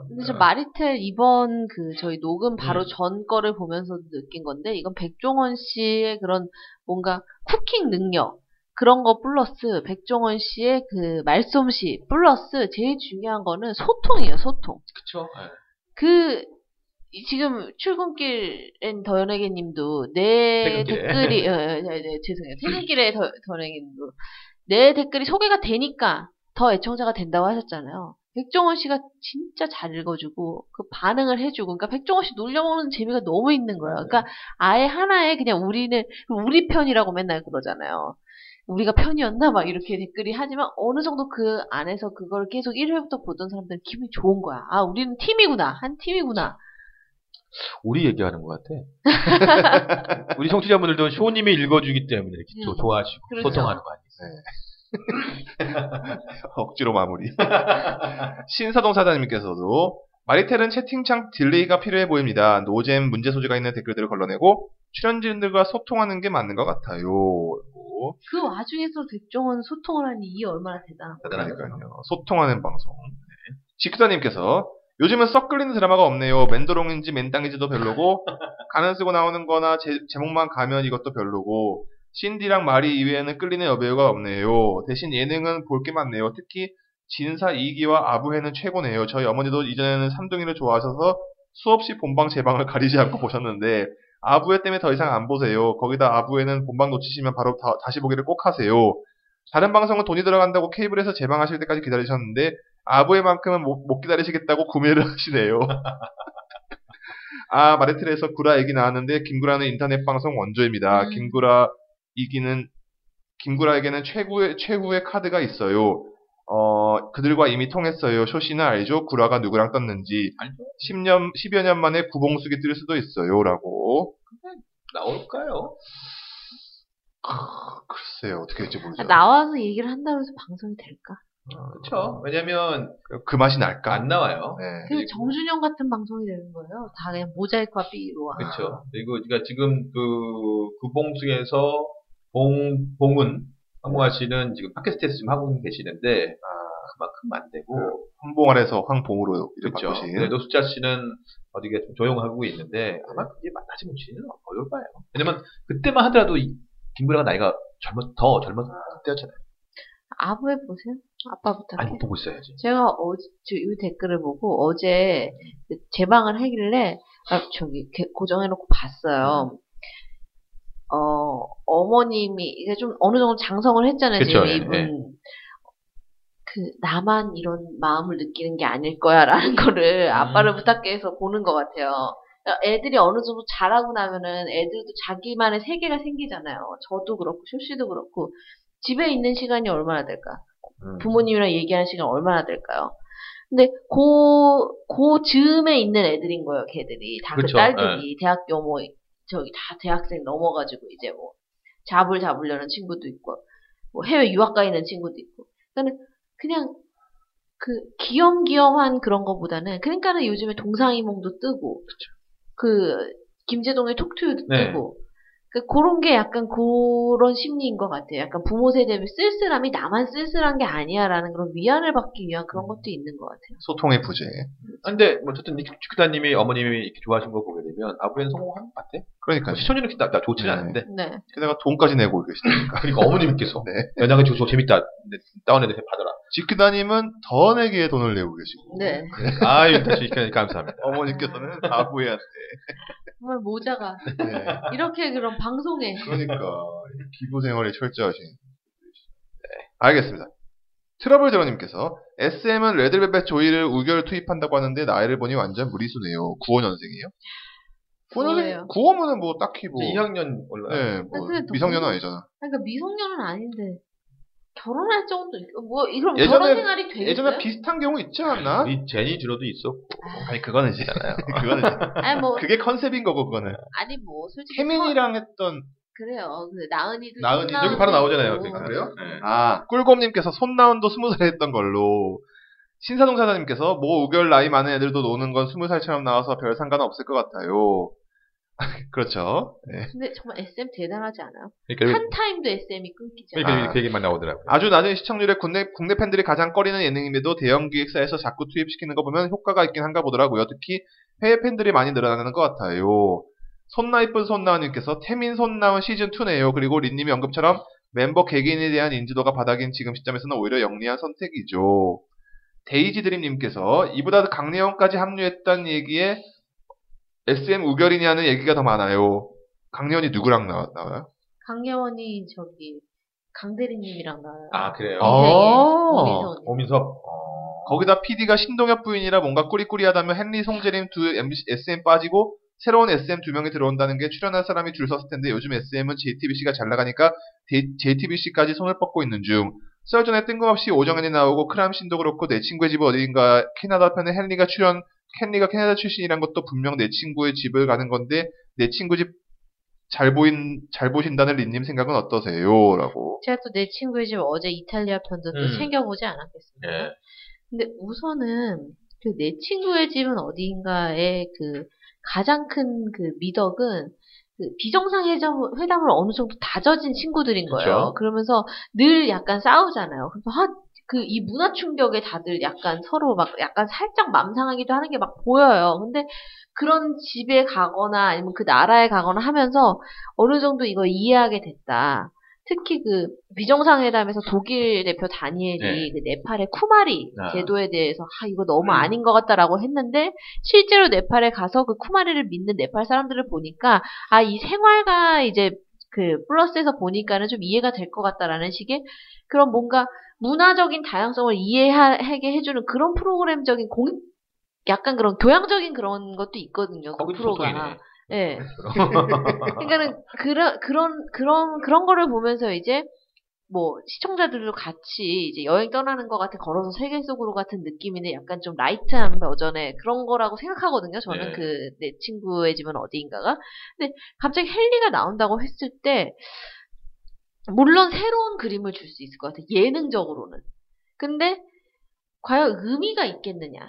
근데 저 마리텔 이번 그 저희 녹음 바로 음. 전 거를 보면서 느낀 건데 이건 백종원 씨의 그런 뭔가 쿠킹 능력 그런 거 플러스 백종원 씨의 그 말솜씨 플러스 제일 중요한 거는 소통이에요. 소통. 그쵸. 네. 그 지금 출근길엔 더연예계님도 내 퇴근길에. 댓글이 어, 네, 네, 죄송해요. 퇴근길에 더연예계님도 내 댓글이 소개가 되니까 더 애청자가 된다고 하셨잖아요. 백종원 씨가 진짜 잘 읽어주고 그 반응을 해주고, 그러니까 백종원 씨 놀려먹는 재미가 너무 있는 거예요. 그러니까 아예 하나의 그냥 우리는 우리 편이라고 맨날 그러잖아요. 우리가 편이었나 막 이렇게 댓글이 하지만 어느 정도 그 안에서 그걸 계속 일 회부터 보던 사람들은 기분이 좋은 거야. 아, 우리는 팀이구나, 한 팀이구나. 우리 얘기하는 것 같아. 우리 청취자분들도 쇼님이 읽어주기 때문에 이렇게 음, 좋아하시고 그렇죠. 소통하는 거 아니에요? 네. 억지로 마무리. 신사동 사장님께서도 마리텔은 채팅창 딜레이가 필요해 보입니다. 노잼 문제 소지가 있는 댓글들을 걸러내고 출연진들과 소통하는 게 맞는 것 같아요. 그 와중에서 백종원 소통을 하니 이 얼마나 대단한 거예요. 소통하는 방송. 네. 직사님께서 요즘은 썩 끌리는 드라마가 없네요. 맨도롱인지 맨땅인지도 별로고 가면 쓰고 나오는 거나 제, 제목만 가면 이것도 별로고 신디랑 마리 이외에는 끌리는 여배우가 없네요. 대신 예능은 볼 게 많네요. 특히 진사 이 기와 아부회는 최고네요. 저희 어머니도 이전에는 삼둥이를 좋아하셔서 수없이 본방 재방을 가리지 않고 보셨는데 아부회 때문에 더 이상 안 보세요. 거기다 아부회는 본방 놓치시면 바로 다, 다시 보기를 꼭 하세요. 다른 방송은 돈이 들어간다고 케이블에서 재방하실 때까지 기다리셨는데 아부회만큼은 못, 못 기다리시겠다고 구매를 하시네요. 아, 마레틀에서 구라 얘기 나왔는데 김구라는 인터넷 방송 원조입니다. 음. 김구라 이기는 김구라에게는 최고의 최후의 카드가 있어요. 어 그들과 이미 통했어요. 쇼씨는 알죠? 구라가 누구랑 떴는지 알죠? 십 년 십여 년 만에 구봉숙이 뜰 수도 있어요라고. 근데 나올까요? 아, 글쎄요 어떻게 될지 모르죠. 나와서 얘기를 한다고 해서 방송이 될까? 아, 그렇죠. 왜냐면 그, 그 맛이 날까? 안 나와요. 네. 그리고 정준영 같은 방송이 되는 거예요. 다 그냥 모자이크와 삐로. 그렇죠. 그리고 그러니까 지금 그 구봉숙에서 봉 봉은 황봉아 씨는 지금 팟캐스트에서 지금 하고 계시는데 아, 그만큼 안 되고 그, 황봉아에서 황봉으로 그렇죠. 네, 노숙자 씨는 어디가 좀 조용하고 있는데 아마 그게 만나지 못하지는 어려울 거예요. 왜냐면 그때만 하더라도 김구라가 나이가 젊어 더 젊었을 때였잖아요. 아부에 보세요. 아빠부터. 아니, 보고 있어야지. 제가 어제, 이 댓글을 보고 어제 재방을 하길래, 아, 저기, 고정해놓고 봤어요. 음. 어, 어머님이, 이게 좀 어느 정도 장성을 했잖아요. 그쵸, 예, 이분. 예. 그, 나만 이런 마음을 느끼는 게 아닐 거야, 라는 거를 아빠를 음. 부탁해 해서 보는 것 같아요. 애들이 어느 정도 자라고 나면은 애들도 자기만의 세계가 생기잖아요. 저도 그렇고, 쇼씨도 그렇고. 집에 있는 시간이 얼마나 될까? 부모님이랑 얘기하는 시간 얼마나 될까요? 근데 고, 고 즈음에 있는 애들인 거예요, 걔들이. 다 그 딸들이. 에. 대학교 뭐, 저기 다 대학생 넘어가지고 이제 뭐, 잡을 잡으려는 친구도 있고, 뭐 해외 유학 가 있는 친구도 있고. 그러니까는 그냥 그 귀염귀염한 그런 거보다는, 그러니까는 요즘에 동상이몽도 뜨고, 그쵸. 그 김제동의 톡투유도 네. 뜨고, 그러니까 그런 게 약간 그런 심리인 것 같아요. 약간 부모 세대의 쓸쓸함이 나만 쓸쓸한 게 아니야라는 그런 위안을 받기 위한 그런 것도 있는 것 같아요. 소통의 부재. 근데 뭐 어쨌든 기타님이 어머님이 이렇게 좋아하신 거 보게 되면 아부엔 성공한 것 같아. 그러니까 시청률은 나, 나 좋지는 네. 않은데. 네. 게다가 돈까지 내고 계시니까. 그러니까 어머님께서 네. 연락이 좋고 재밌다. 다운해도 받아라. 지크다님은 더 내게 돈을 내고 계시고. 네. 아유, 다시 지크다님 감사합니다. 어머니께서는 아부에한테. 정말 모자가. 네. 이렇게 그런 방송에. 그러니까. 기부생활이 철저하신. 네. 알겠습니다. 트러블제로님께서 에스엠은 레드벨벳 조이를 우결 투입한다고 하는데 나이를 보니 완전 무리수네요. 구십오년생이에요? 구십오년생? 구십오면은 뭐 딱히 뭐. 이 학년 올라요. 네. 뭐 미성년은 아니잖아. 그러니까 미성년은 아닌데. 결혼할 정도, 뭐, 이런 예전에, 결혼 생활이 되겠어요? 예전에 비슷한 경우 있지 않나? 우리 제니 주로도 있었고. 아니, 그거는 있잖아요. 그거는 아니, 뭐. 그게 컨셉인 거고, 그거는. 아니, 뭐, 솔직히. 혜민이랑 뭐, 했던. 그래요. 그, 나은이도. 나은이, 여기 바로 나오잖아요. 그러니까. 그래요? 네. 아, 꿀곰님께서 손나운도 스무 살 했던 걸로. 신사동 사장님께서, 뭐, 우결 나이 많은 애들도 노는 건 스무 살처럼 나와서 별 상관 없을 것 같아요. 그렇죠. 네. 근데 정말 에스엠 대단하지 않아요? 그러니까, 한 타임도 에스엠이 끊기잖아요. 그러니까 아, 그 얘기만 나오더라고요. 아주 낮은 시청률에 국내, 국내 팬들이 가장 꺼리는 예능임에도 대형 기획사에서 자꾸 투입시키는 거 보면 효과가 있긴 한가 보더라고요. 특히 해외 팬들이 많이 늘어나는 것 같아요. 손나 이쁜 손나은님께서 태민 손나은 시즌이네요. 그리고 린님이 언급처럼 멤버 개개인에 대한 인지도가 바닥인 지금 시점에서는 오히려 영리한 선택이죠. 데이지 드림님께서 이보다 강래원까지 합류했다는 얘기에 에스엠 우결이냐는 얘기가 더 많아요. 강예원이 누구랑 나와, 나와요? 강예원이 저기 강대리님이랑 나와요. 아 그래요? 오민석. 오민석. 거기다 피디가 신동엽 부인이라 뭔가 꾸리꾸리하다면 헨리, 송재림 두 엠비씨, 에스엠 빠지고 새로운 에스엠 두 명이 들어온다는 게 출연할 사람이 줄 섰을 텐데 요즘 에스엠은 제이티비씨가 잘 나가니까 제이티비씨까지 손을 뻗고 있는 중. 썰 전에 뜬금없이 오정현이 나오고 크람신도 그렇고 내 친구의 집은 어디인가 캐나다 편에 헨리가 출연. 캔리가 캐나다 출신이란 것도 분명 내 친구의 집을 가는 건데 내 친구 집 잘 보인 잘 보신다는 린님 생각은 어떠세요?라고. 제가 또 내 친구의 집 어제 이탈리아 편도 음. 또 챙겨보지 않았겠습니까? 네. 근데 우선은 그 내 친구의 집은 어디인가의 그 가장 큰 그 미덕은. 그 비정상회담을 어느 정도 다져진 친구들인 거예요. 그렇죠? 그러면서 늘 약간 싸우잖아요. 그래서 한 그 이 문화 충격에 다들 약간 서로 막 약간 살짝 맘상하기도 하는 게 막 보여요. 근데 그런 집에 가거나 아니면 그 나라에 가거나 하면서 어느 정도 이걸 이해하게 됐다. 특히 그 비정상회담에서 독일 대표 다니엘이 네. 그 네팔의 쿠마리 아. 제도에 대해서 아 이거 너무 음. 아닌 것 같다라고 했는데 실제로 네팔에 가서 그 쿠마리를 믿는 네팔 사람들을 보니까 아 이 생활과 이제 그 플러스에서 보니까는 좀 이해가 될 것 같다라는 식의 그런 뭔가 문화적인 다양성을 이해하게 해주는 그런 프로그램적인 공 약간 그런 교양적인 그런 것도 있거든요. 그 프로가. 예. 네. 그러니까는 그런 그런 그런 그런 거를 보면서 이제 뭐 시청자들도 같이 이제 여행 떠나는 것 같은 걸어서 세계 속으로 같은 느낌인데 약간 좀 라이트한 버전의 그런 거라고 생각하거든요. 저는 네. 그 내 친구의 집은 어디인가가. 근데 갑자기 헨리가 나온다고 했을 때 물론 새로운 그림을 줄 수 있을 것 같아. 예능적으로는. 근데 과연 의미가 있겠느냐?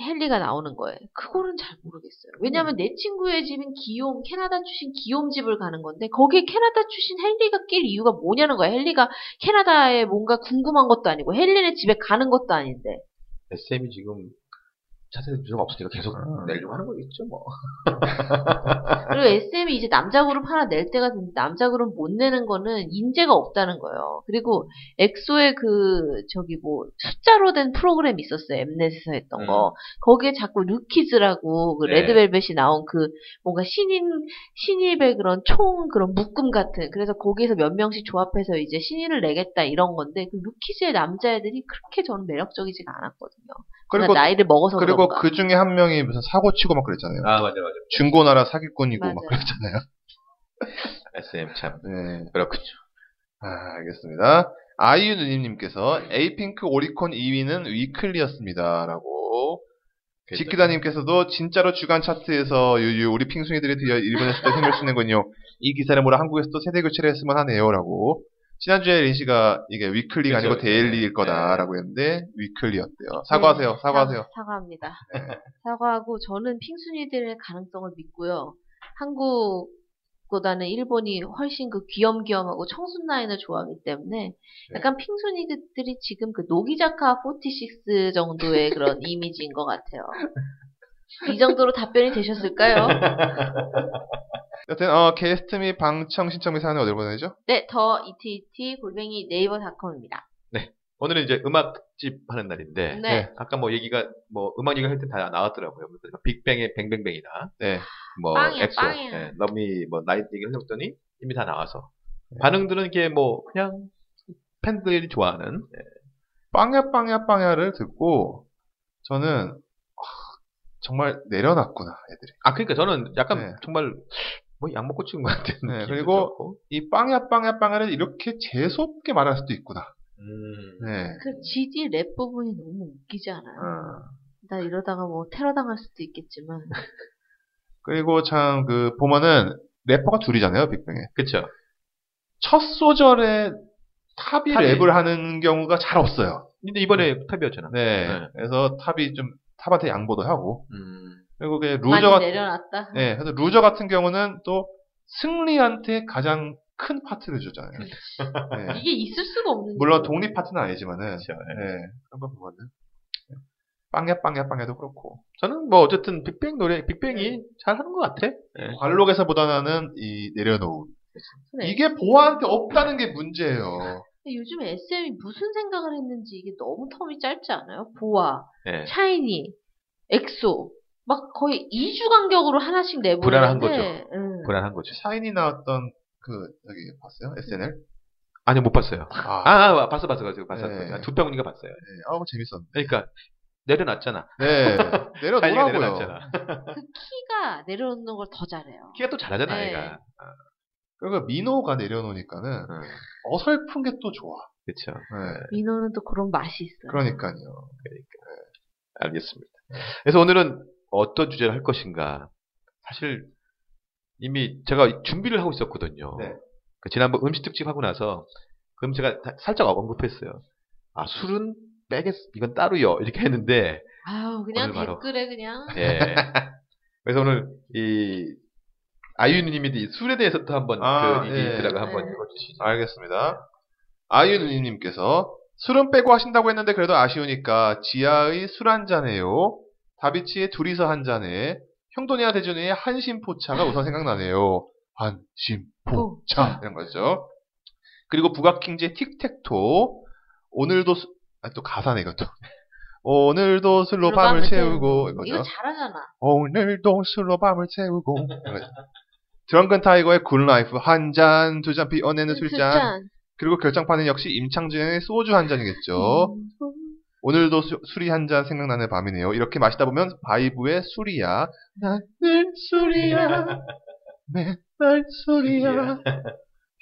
헨리가 나오는 거예요. 그거는 잘 모르겠어요. 왜냐하면 음. 내 친구의 집인 기욤, 캐나다 출신 기욤 집을 가는 건데 거기에 캐나다 출신 헨리가 낄 이유가 뭐냐는 거야. 헨리가 캐나다에 뭔가 궁금한 것도 아니고 헨리네 집에 가는 것도 아닌데. 에스엠이 지금 자세히 주소가 없으니까 계속 음. 내려고 하는 거겠죠 뭐. 그리고 에스엠이 이제 남자 그룹 하나 낼 때가 됐는데 남자 그룹 못 내는 거는 인재가 없다는 거예요. 그리고 엑소의 그 저기 뭐 숫자로 된 프로그램이 있었어요. 엠넷에서 했던 음. 거. 거기에 자꾸 루키즈라고 그 레드벨벳이 나온 그 뭔가 신인 신입의 그런 총 그런 묶음 같은. 그래서 거기에서 몇 명씩 조합해서 이제 신인을 내겠다 이런 건데 그 루키즈의 남자애들이 그렇게 저는 매력적이지가 않았거든요. 그리고 나이를 먹어서 그리고 그 중에 한 명이 무슨 사고 치고 막 그랬잖아요. 아, 맞아, 맞아. 중고나라 사기꾼이고 맞아. 막 그랬잖아요. 에스엠 참. 네. 그렇군요. 아, 알겠습니다. 아이유 누님님께서 에이핑크 오리콘 이위는 위클리였습니다. 라고. 지키다님께서도 진짜로 주간 차트에서 유유, 우리 핑숭이들이 드디어 일본에서 도 힘을 쓰는군요. 이 기사를 몰아 한국에서도 세대 교체를 했으면 하네요. 라고. 지난주에 린씨가 이게 위클리가 그렇죠. 아니고 데일리일 거다라고 했는데 위클리였대요. 사과하세요. 네. 사과하세요. 사, 사과합니다. 네. 사과하고 저는 핑순이들의 가능성을 믿고요. 한국 보다는 일본이 훨씬 그 귀염귀염하고 청순 라인을 좋아하기 때문에 약간 네. 핑순이들이 지금 그 노기자카 사십육 정도의 그런 이미지인 것 같아요. 이 정도로 답변이 되셨을까요? 여튼 어, 게스트 및 방청 신청 및 사연은 어디로 보내죠? 네, 더 이티이티 골뱅이 네이버닷컴입니다. 네, 오늘은 이제 음악집 하는 날인데 네. 네. 아까 뭐 얘기가 뭐 음악 얘기가 할 때 다 나왔더라고요. 빅뱅의 뱅뱅뱅이나 네. 뭐 빵이야, 엑소, 네, 러미 뭐 나이트 얘기를 해줬더니 이미 다 나와서 네. 반응들은 이게 뭐 그냥 팬들이 좋아하는 네. 빵야 빵야 빵야를 듣고 저는 정말 내려놨구나 애들이. 아 그러니까 저는 약간 네. 정말 뭐 약 먹고 치는 것 같은 네, 그리고 들었고. 이 빵야 빵야 빵야를 이렇게 재수없게 말할 수도 있구나. 음. 네. 그 지디 랩 부분이 너무 웃기지 않아요? 아. 나 이러다가 뭐 테러 당할 수도 있겠지만. 그리고 참 그 보면은 래퍼가 둘이잖아요 빅뱅에. 그렇죠. 첫 소절에 탑이, 탑이 랩을 하는 경우가 잘 없어요. 근데 이번에 네. 탑이었잖아. 네. 네. 그래서 탑이 좀 탑한테 양보도 하고. 음. 그리고 그 루저 같은 내려놨다. 네. 그래서 루저 같은 경우는 또 승리한테 가장 큰 파트를 주잖아요. 네. 이게 있을 수가 없는. 물론 독립 파트는 아니지만은. 그렇죠. 네. 네. 한번 보면은 빵야 빵야 빵야도 그렇고. 저는 뭐 어쨌든 빅뱅 노래 빅뱅이 네. 잘하는 것 같아. 네. 관록에서 보다는 이 내려놓음. 그래. 이게 보아한테 없다는 게 문제예요. 요즘 에스엠이 무슨 생각을 했는지 이게 너무 텀이 짧지 않아요? 보아, 네. 샤이니, 엑소 막 거의 이 주 간격으로 하나씩 내보는데 불안한 거죠. 음. 불안한 거죠. 샤이니 나왔던 그 여기 봤어요? 에스엔엘? 아니요 못 봤어요. 아, 아, 아 봤어 봤어 가지고 봤어. 네. 두평이가 봤어요. 네. 아우 재밌었는데. 그러니까 내려놨잖아. 네. 내려놓으라고요. 내려놨잖아. 그 키가 내려놓는 걸 더 잘해요. 키가 또 잘하잖아, 네. 애가. 그러니까 민호가 내려놓으니까는 응. 어설픈 게 또 좋아. 그렇죠. 네. 민호는 또 그런 맛이 있어요. 그러니까요. 그러니까. 알겠습니다. 그래서 오늘은 어떤 주제를 할 것인가. 사실 이미 제가 준비를 하고 있었거든요. 네. 그 지난번 음식 특집 하고 나서 그럼 제가 살짝 언급했어요. 아 술은 빼겠 이건 따로요 이렇게 했는데. 아우 그냥 댓글에 그냥. 예. 그래서 오늘 이 아이유님이 이 술에 대해서 또 한번 아, 그 이야기라고 예. 한번 네. 읽어주시죠. 알겠습니다. 아이유님께서 술은 빼고 하신다고 했는데 그래도 아쉬우니까 지하의 술 한 잔에요. 다비치의 둘이서 한 잔에 형돈이와 대준이의 한심포차가 우선 생각나네요. 한심포차 이런 거죠. 그리고 북악킹즈의 틱택토 오늘도 수, 아, 또 가사네 이것도. 오늘도 술로 밤을, 밤을 채우고 이거죠. 이거 잘하잖아. 오늘도 술로 밤을 채우고 드렁큰 타이거의 굿라이프 한 잔, 두 잔 피어내는 술잔. 그리고 결정판은 역시 임창진의 소주 한 잔이겠죠. 음. 오늘도 수, 술이 한 잔 생각나는 밤이네요. 이렇게 마시다 보면 바이브의 술이야 난 늘 술이야 맨날 술이야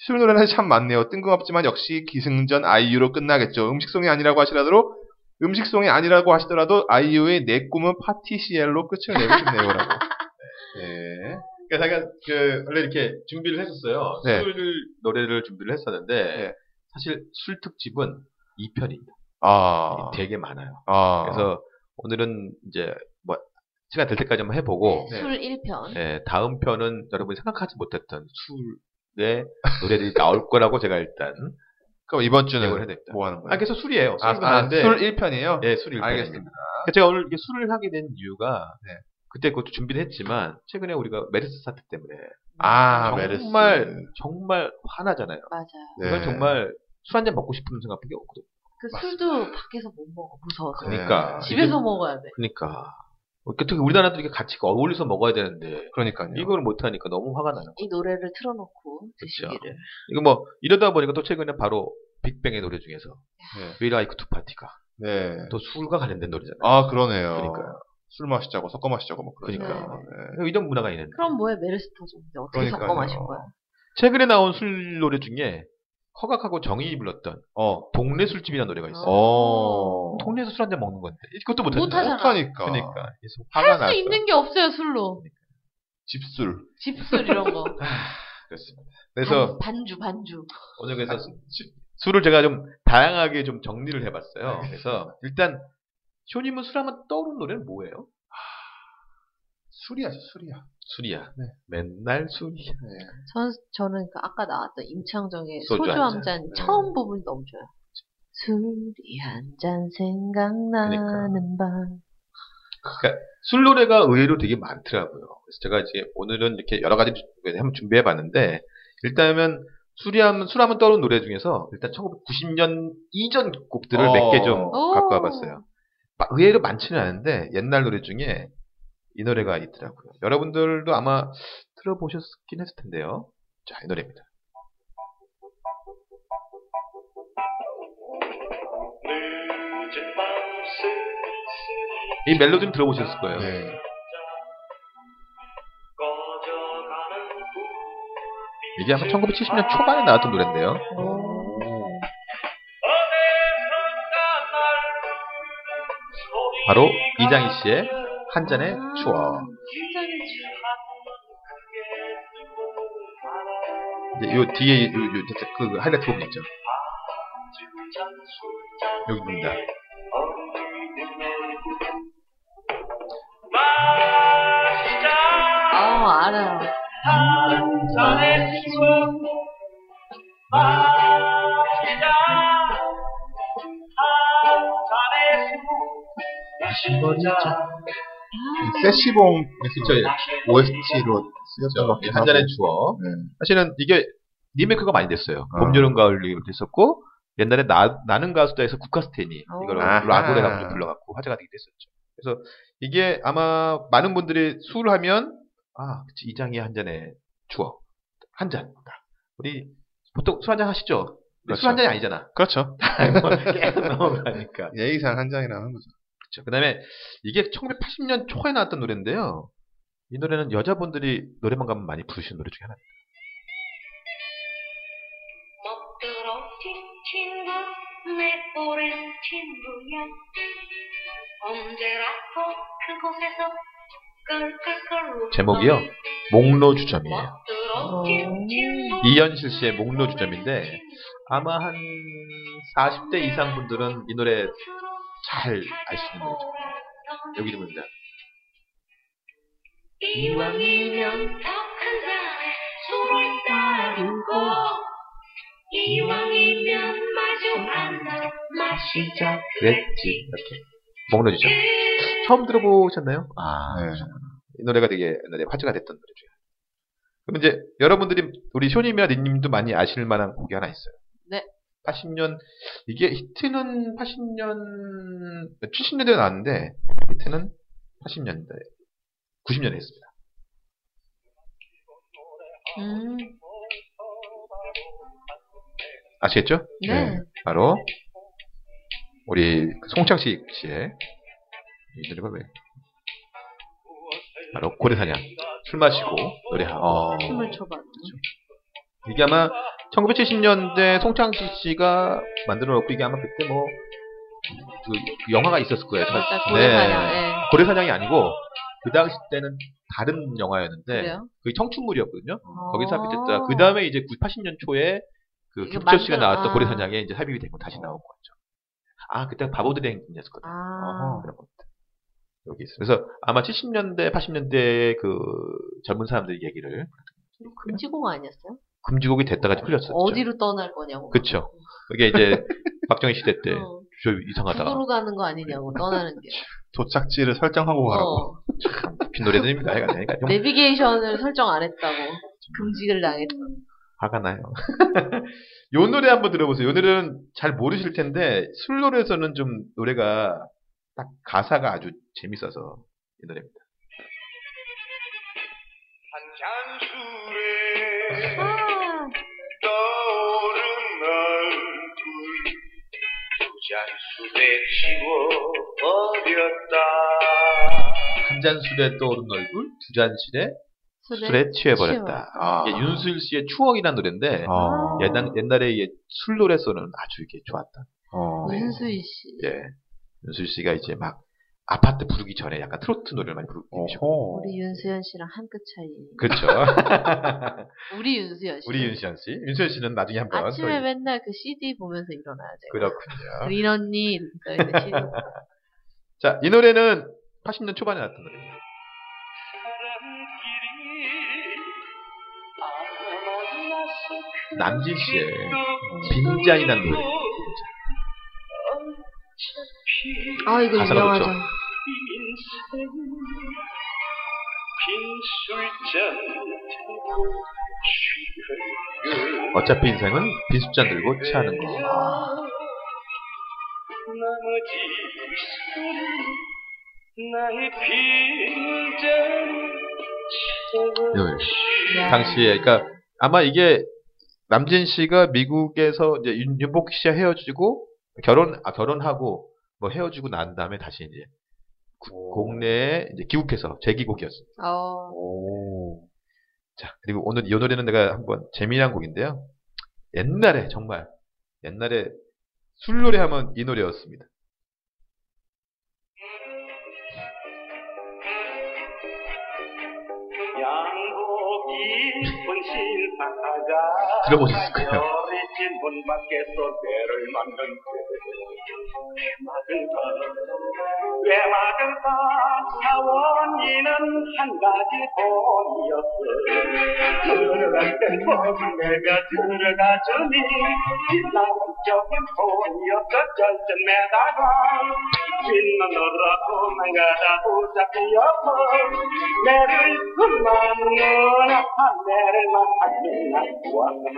술 노래는 참 많네요. 뜬금없지만 역시 기승전 아이유로 끝나겠죠. 음식송이 아니라고 하시라도 음식송이 아니라고 하시더라도 아이유의 내 꿈은 파티시엘로 끝을 내고 싶네요. 라고. 네. 그러니까 제가 그 원래 이렇게 준비를 했었어요. 네. 술 노래를 준비를 했었는데 네. 사실 술 특집은 이 편입니다. 아 되게 많아요. 아. 그래서 오늘은 이제 뭐 시간 될 때까지만 해보고 네. 술 일 편. 네. 다음 편은 여러분이 생각하지 못했던 술의 노래들이 나올 거라고 제가 일단. 그럼 이번 주는 뭐 하는 거예요? 아, 그래서 술이에요. 아, 아, 술 일 편이에요? 네, 술 일 편. 알겠습니다. 제가 오늘 이렇게 술을 하게 된 이유가, 네. 그때 그것도 준비를 했지만, 최근에 우리가 메르스 사태 때문에. 아, 정말, 메르스. 정말, 정말 화나잖아요. 맞아요. 이건 네. 정말 술 한잔 먹고 싶은 생각밖에 없거든요. 그 술도 밖에서 못 먹어, 무서워서. 그러니까. 네. 집에서 먹어야 돼. 그러니까. 특히 우리나라도 이렇게 같이 어울려서 먹어야 되는데. 그러니까요. 이걸 못하니까 너무 화가 나는 거예요. 이 노래를 틀어놓고 드시기를. 그렇죠. 이거 뭐, 이러다 보니까 또 최근에 바로 빅뱅의 노래 중에서. 네. We Like to Party가. 네. 또 술과 관련된 노래잖아요. 아, 그러네요. 그러니까요. 술 마시자고, 섞어 마시자고, 뭐, 그러니까. 네. 네. 이런 문화가 있는데. 그럼 뭐에 메르스터죠? 어떻게 그러니까요. 섞어 마실 거야? 최근에 나온 술 노래 중에 허각하고 정인이 불렀던, 어, 동네 술집이라는 노래가 있어요. 어. 동네에서 술 한잔 먹는 건데. 이것도 못하잖아. 못하니까. 그러니까. 할 수 있는 게 없어요, 술로. 그러니까. 집술. 집술 이런 거. 그렇습니다. 그래서. 반주, 반주. 오늘 그래서 반주. 술을 제가 좀 다양하게 좀 정리를 해봤어요. 그래서, 일단, 쇼님은 술 하면 떠오르는 노래는 뭐예요? 술이야, 술이야. 술이야. 네. 맨날 술이야. 네. 전, 저는 그 아까 나왔던 임창정의 소주, 소주 한 잔 처음 네. 부분 너무 좋아요. 술이 한 잔 생각나는 밤. 그러니까. 그러니까 술 노래가 의외로 되게 많더라고요. 그래서 제가 이제 오늘은 이렇게 여러 가지 한번 준비해 봤는데, 일단은 술이 하면, 술 하면 떠오르는 노래 중에서 일단 천구백구십 년 이전 곡들을 어. 몇 개 좀 갖고 와봤어요. 의외로 많지는 않은데 옛날 노래 중에 이 노래가 있더라고요. 여러분들도 아마 들어보셨긴 했을 텐데요. 자, 이 노래입니다. 이 멜로디는 들어보셨을 거예요. 네. 이게 아마 천구백칠십 년 초반에 나왔던 노래인데요. 오. 바로 이장희 씨의 한 잔의 아, 추억. 한 잔의 추억. 이제 요 뒤에 요, 요 그 하이라이트 부분 있죠. 여기입니다. 아, 알아요. 한 잔의 추억. 세시봉 오에스티로 쓰였던 것 같아요. 한 잔의 추억. 네. 사실은 이게 리메이크가 많이 됐어요. 어. 봄, 여름, 가을 리메이크 됐었고, 옛날에 나, 나는 가수다에서 국카스테니 어. 이걸 라고래라고 불러갖고 화제가 되기도 했었죠. 그래서 이게 아마 많은 분들이 술 하면 아, 그치, 이장희의 한 잔의 추억. 한 잔. 우리 보통 술 한 잔 하시죠? 그렇죠. 술 한 잔이 아니잖아. 그렇죠. 계속 넘어가니까. 예의상 한 잔이나 하는 거죠. 그 다음에 이게 천구백팔십 년 초에 나왔던 노래인데요. 이 노래는 여자분들이 노래방 가면 많이 부르시는 노래 중에 하나입니다. 제목이요, 목로주점이에요. 어... 이현실 씨의 목로주점인데 아마 한 사십 대 이상 분들은 이 노래 잘 알 수 있는 노래죠. 여기도 봅니다. 이왕이면 더 큰 잔에 술을 따르고, 이왕이면 마주 앉아 마시자 그랬지. 이렇게 목로주죠. 처음 들어보셨나요? 아, 네. 이 노래가 되게 옛날에 화제가 됐던 노래 중에. 그럼 이제 여러분들이 우리 쇼님이나 니님도 많이 아실 만한 곡이 하나 있어요. 네. 팔십 년, 이게 히트는 팔십 년, 칠십 년대에 나왔는데, 히트는 팔십 년대, 구십 년에 했습니다. 음. 아시겠죠? 네. 네. 바로, 우리 송창식 씨의, 이 노래가 왜? 바로 고래사냥. 술 마시고, 노래하고. 어. 춤을 춰봐요. 이게 아마, 천구백칠십 년대 송창식 씨가 만들어 놓고, 이게 아마 그때 뭐, 그, 그 영화가 있었을 거예요. 고래사냥. 네. 네. 고래사냥이 아니고, 그 당시 때는 다른 영화였는데, 그래요? 그게 청춘물이었거든요. 어. 거기서 삽입됐다. 그 다음에 이제 팔십 년 초에, 그, 김철 씨가 나왔던 아. 고래사냥에 이제 삽입이 되고 다시 나온 거죠. 아, 그때 바보들의 행진이었거든요. 아. 그런 겁니다. 여기 있어요. 그래서 아마 칠십 년대, 팔십 년대 그, 젊은 사람들 얘기를. 금지곡 아니었어요? 금지곡이 됐다가 풀렸었죠. 어디로 떠날 거냐고. 그쵸. 그게 이제 박정희 시대 때 어. 이상하다. 도로 가는 거 아니냐고 떠나는 게. 도착지를 설정하고 가라고. 참 빈 노래들입니다. 내비게이션을 설정 안 했다고 금지를 당했던. 화가 나요. 요 노래 한번 들어보세요. 요 노래는 잘 모르실 텐데 술 노래에서는 좀 노래가 딱 가사가 아주 재밌어서 이 노래입니다. 한 잔 술에 떠오른 얼굴, 두 잔 술에 술에, 술에 취해버렸다. 아. 이게 윤수일 씨의 추억이라는 노래인데 아. 옛날, 옛날에 술 노래서는 아주 이게 좋았다. 어. 윤수일 씨. 예, 윤수일 씨가 이제 막 아파트 부르기 전에 약간 트로트 노래를 많이 부르고 계시고. 우리 윤수연 씨랑 한 끗 차이. 그렇죠. 우리 윤수연 씨. 우리 윤수연 씨. 윤수연 씨는 나중에 한번. 아침에 저희... 맨날 그 씨디 보면서 일어나야 돼요. 그렇군요. 우리 언니. 자, 이 노래는 팔십 년 초반에 나왔던 노래입니다. 남진 씨의 빈잔이라는 노래. 아 이거 유명하죠. 그렇죠? 어차피 인생은 빈술잔 들고 취하는 거. 네. 당시에 그러니까 아마 이게 남진 씨가 미국에서 이제 윤복 씨와 헤어지고 결혼 아 결혼하고 뭐 헤어지고 난 다음에 다시 이제 국내에 이제 귀국해서 재기곡이었습니다. 오. 자, 그리고 오늘 이 노래는 내가 한번 재미난 곡인데요. 옛날에 정말 옛날에 술 노래 하면 이 노래였습니다. 들어보셨을 거예요.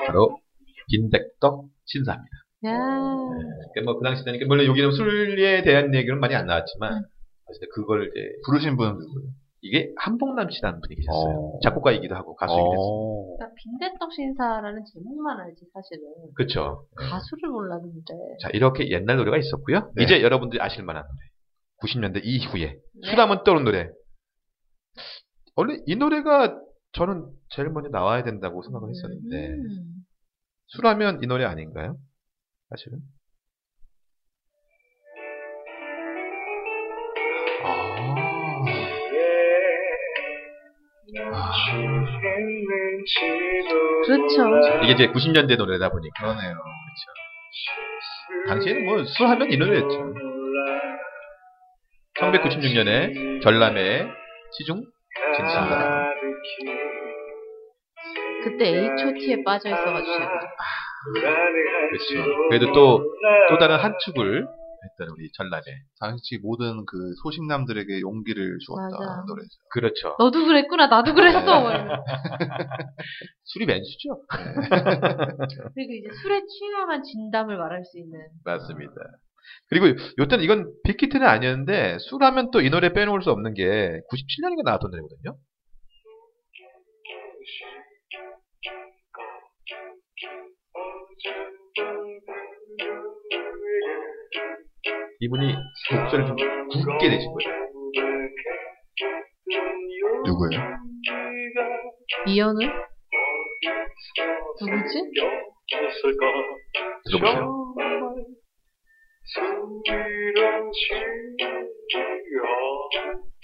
바로 빈백떡 신사입니다. 네. 그러니까 뭐 그 당시 때니까 물론 여기는 술에 대한 얘기는 많이 안 나왔지만 음. 사실 그걸 이제 부르신 분은 누구예요? 이게 한복남 씨라는 분이 계셨어요. 오. 작곡가이기도 하고 가수이기도 했어요. 그러니까 빈대떡 신사라는 제목만 알지 사실은. 그렇죠. 가수를 몰랐는데. 자 이렇게 옛날 노래가 있었고요. 네. 이제 여러분들이 아실만한 노래. 구십 년대 이후에 네. 수다문 떠오른 노래. 원래 이 노래가 저는 제일 먼저 나와야 된다고 생각을 했었는데 음. 술하면 이 노래 아닌가요? 사실은. 아. 그렇죠. 이게 이제 구십 년대 노래다 보니까. 그러네요. 그렇죠. 당시에는 뭐 술하면 이 노래였죠. 천구백구십육 년에 전남의 시중 진상. 그때 에이치오티에 빠져 있어가지고. 아, 그렇죠. 그래도 또 또 다른 한 축을 했던 우리 전남의 당시 모든 그 소식남들에게 용기를 주었다 노래죠. 그렇죠. 너도 그랬구나, 나도 그랬어. 술이 맨수죠. 그리고 이제 술에 취함한 진담을 말할 수 있는. 맞습니다. 그리고 요때는 이건 빅히트는 아니었는데 술하면 또 이 노래 빼놓을 수 없는 게 구십칠 년인가 나왔던 노래거든요. 이분이 목소리를 좀 굵게 내신 거예요. 누구예요? 이현우? 누구지? 들어보세요.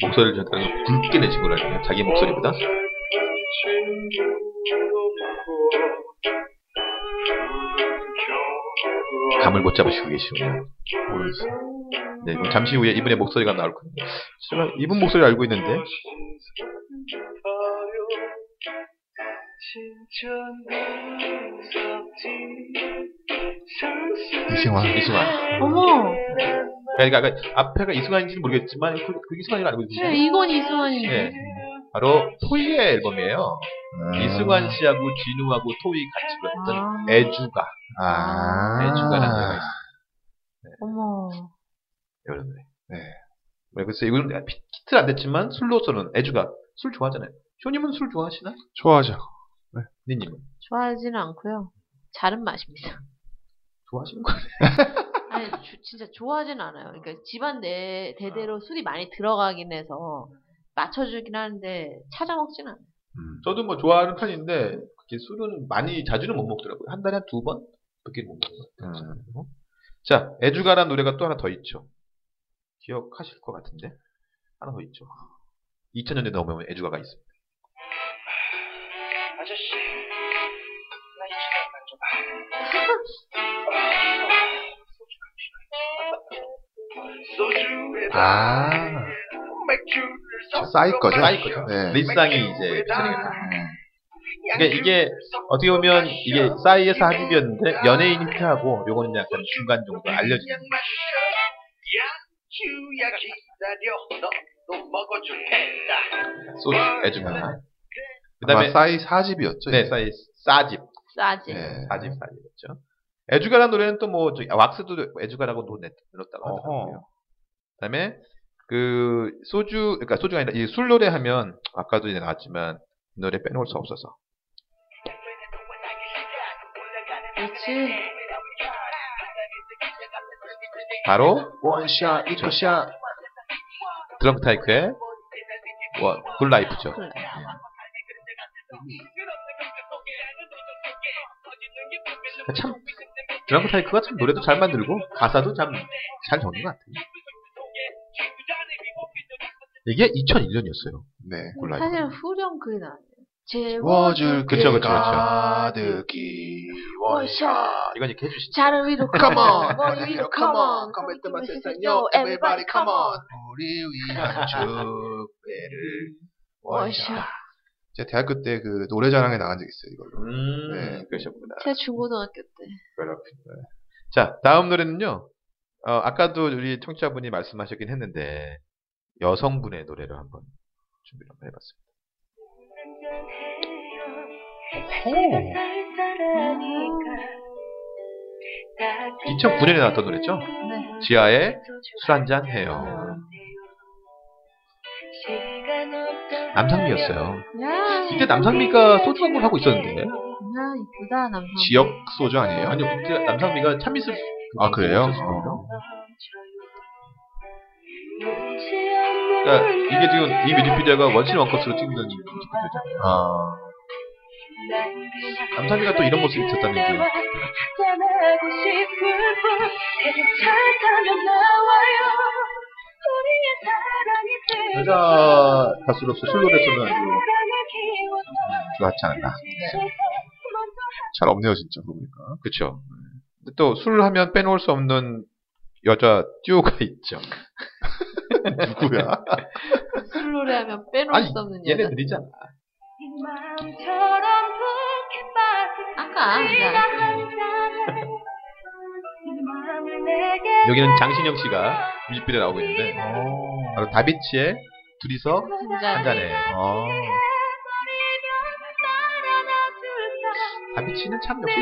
목소리를 전달하는 굵게 내신 거라니까 자기 목소리보다. 감을 못 잡으시고 계시군요. 네, 잠시 후에 이분의 목소리가 나올 겁니다. 제가 이분 목소리를 알고 있는데. 이승환, 이승환. 어머. 그러니까 앞에가 이승환인지는 모르겠지만 그, 그 이승환이라 알고 있는데. 네, 이건 이승환인데. 네. 바로 토이의 앨범이에요. 음. 이승환 씨하고 진우하고 토이 같이 불렀던 아. 애주가. 아. 애주가라는 노래가 있어요. 네. 어머. 이런 노래. 네. 글쎄, 이건 히트는 안 됐지만 술로서는 애주가 술 좋아하잖아요. 쇼님은 술 좋아하시나? 좋아하죠. 네. 니님은? 좋아하지는 않고요. 잘은 마십니다. 좋아하시는 거네. 아니, 주, 진짜 좋아하진 않아요. 그러니까 집안 내 대대로 아. 술이 많이 들어가긴 해서 맞춰주긴 하는데 찾아 먹진 않아요. 음. 저도 뭐 좋아하는 편인데 그게 술은 많이 자주는 못 먹더라고요. 한 달에 한 두 번 그렇게 못 먹는 것 같아요. 음. 자, 애주가라는 노래가 또 하나 더 있죠. 기억하실 것 같은데 하나 더 있죠. 이천 년대 넘으면 애주가가 있습니다. 아저씨, 나 이천 원만 좀 봐. 아, 싸이 거죠? 싸이 거죠. 네. 리쌍이 이제 네. 그러니까 이게 어떻게 보면 이게 싸이에서 한 입이었는데 연예인 힌트하고 요거는 약간 중간 정도 알려주는. 소주 애주마. 그다음에 싸이 사집이었죠. 네, 싸이 사집. 사집. 네, 사집 사집이었죠. 애주가라는 노래는 또 뭐 왁스도 애주가라고 노래 들었다고 하더라고요. 그다음에 그 소주, 그러니까 소주가 아니라 이 술 노래 하면 아까도 이제 나왔지만 이 노래 빼놓을 수 없어서. 그렇지. 바로 원샷, 이토샷 드렁크 타이크의 원 굿라이프죠. 네. 참 드렁크 타이크가 참 노래도 잘 만들고 가사도 참 잘 적는 것 같아요. 이게 이천일 년이었어요. 네. 사실 후렴 그게 나왔네요. 워줄 그쵸 그쵸 그쵸. 이건 이렇게 해주시죠. 자를 위로 come on, 머리 위로 come on, come on, everybody come on. 우리 위한 축배를 원샷. 제가 대학교 때 그 노래자랑에 나간 적 있어요 이걸로. 음, 네, 그러셨구나. 제 중고등학교 때. 그렇군요. 자, 다음 노래는요. 어, 아까도 우리 청취자분이 말씀하셨긴 했는데. 여성분의 노래를 한번 준비를 한번 해봤습니다. 오. 이천구 년에 나왔던 노래죠? 네. 지아의 술 한잔 해요. 남상미였어요. 야, 이때 남상미가 소주 광고를 하고 있었는데. 야, 이쁘다, 남상미. 지역 소주 아니에요? 아니요, 그때 남상미가 참이슬. 아, 그래요? 어. 그러니까 이게 지금 이 뮤직비디오가 원신 원컷으로 찍는 뮤직비디오잖아요. 아. 감사합니다. 또 이런 모습이 있었다는 게. 여자 가수로서 술노래에서는 아주 좋았지 않았나. 잘 없네요 진짜 보니까. 그렇죠. 근데 또 술 하면 빼놓을 수 없는 여자 듀오가 있죠. 누구야? 술 노래하면 빼놓을 수 없는 여자. 얘네들이잖아. 아까. 여기는 장신영 씨가 뮤직비디오에 나오고 있는데 바로 다비치의 둘이서 한잔해. 다비치는 참 역시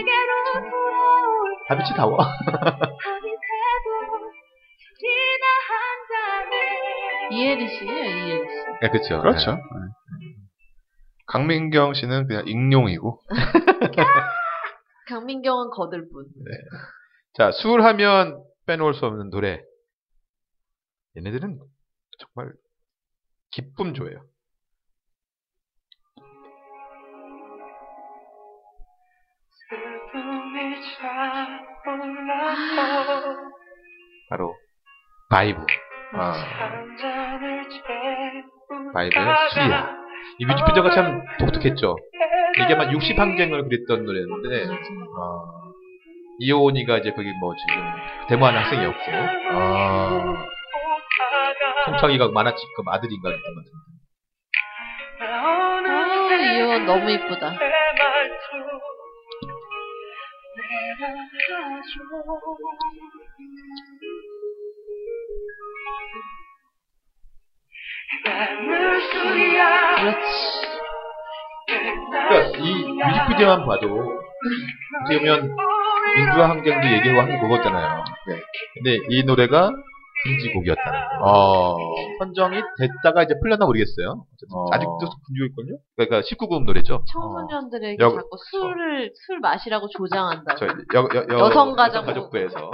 참 다비치다워. 이혜리 씨예요, 이혜리 씨. 네, 그렇죠. 그렇죠. 네. 강민경 씨는 그냥 익룡이고. 강민경은 거들뿐. 네. 자, 술 하면 빼놓을 수 없는 노래. 얘네들은 정말 기쁨조예요. 바로 바이브. 아. 바이브의 술이야. 이 뮤직비디오가 참 독특했죠. 이게 아마 육십 항쟁을 그렸던 노래였는데, 아. 이효원이가 이제 거기 뭐 지금 데모하는 학생이었고, 아. 송창이가 만화집급 아들인가 그랬던 것 같은데. 아, 이효원 너무 이쁘다. 그렇지. 그러니까 이 뮤직비디오만 봐도 어떻게 보면 민주화 항쟁도 얘기하고 하는 거였잖아요. 네. 근데 이 노래가 금지곡이었다는 거예요. 어... 선정이 됐다가 이제 풀렸나 모르겠어요. 어... 아직도 금지곡이군요. 그러니까 십구 금 노래죠. 청소년들에게 어... 자꾸 술을 어. 술 마시라고 조장한다. 여성가족부에서.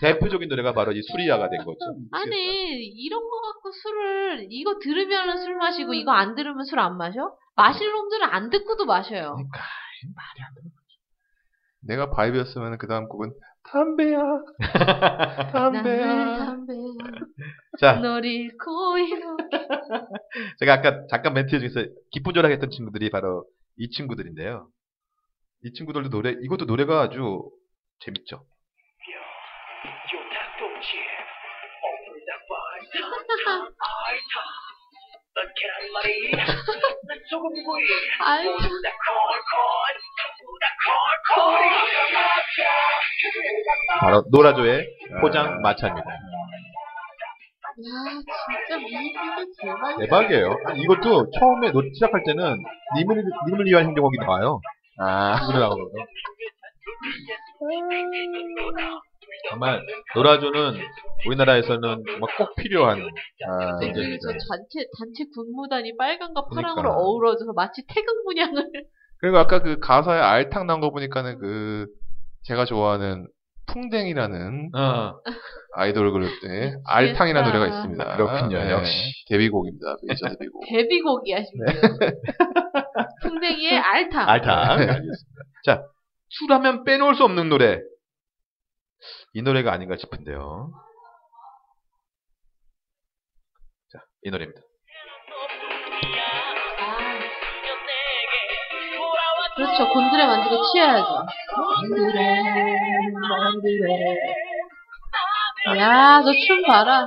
대표적인 노래가 바로 이 술이야가 된 거죠. 아니 이런 거 갖고 술을 이거 들으면 술 마시고 이거 안 들으면 술 안 마셔? 마실 놈들은 안 듣고도 마셔요. 그러니까 말이 안 되는 거지. 내가 바이브였으면 그 다음 곡은 담배야 담배야 담배야. 자, 너를 고이로. 제가 아까 잠깐 멘트 중에서 기쁜 줄 알았던 친구들이 바로 이 친구들인데요. 이 친구들도 노래 이것도 노래가 아주 재밌죠. 넌 말이야. 난 소금구이. 모두 다 콜콜. 모두 다 콜콜. 바로 노라조의 포장 마차입니다. 야, 진짜 미니뮤비 대박이야. 대박이에요. 아니, 이것도 처음에 노래 시작할 때는 님을, 님을 위한 행정곡이 나와요. 아, 노래 나오거든요. 정말 노라조는 우리나라에서는 정말 꼭 필요한 아, 네, 그리고 저 단체, 단체 군무단이 빨강과 파랑으로 그러니까. 어우러져서 마치 태극 문양을 그리고 아까 그 가사에 알탕 나온 거 보니까는 그 제가 좋아하는 풍뎅이라는 어. 아이돌 그룹 때 알탕이라는 노래가 있습니다. 그렇군요. 네, 역시 데뷔곡입니다. 메이저 데뷔곡. 데뷔곡이야 지금. 네. 풍뎅이의 알탕. 알탕. 네, 알겠습니다. 자, 술하면 빼놓을 수 없는 노래. 이 노래가 아닌가 싶은데요. 자, 이 노래입니다. 그렇죠. 곤드레 만들에 취해야죠. 곤드레 만들에. 야, 저 춤 봐라. 어,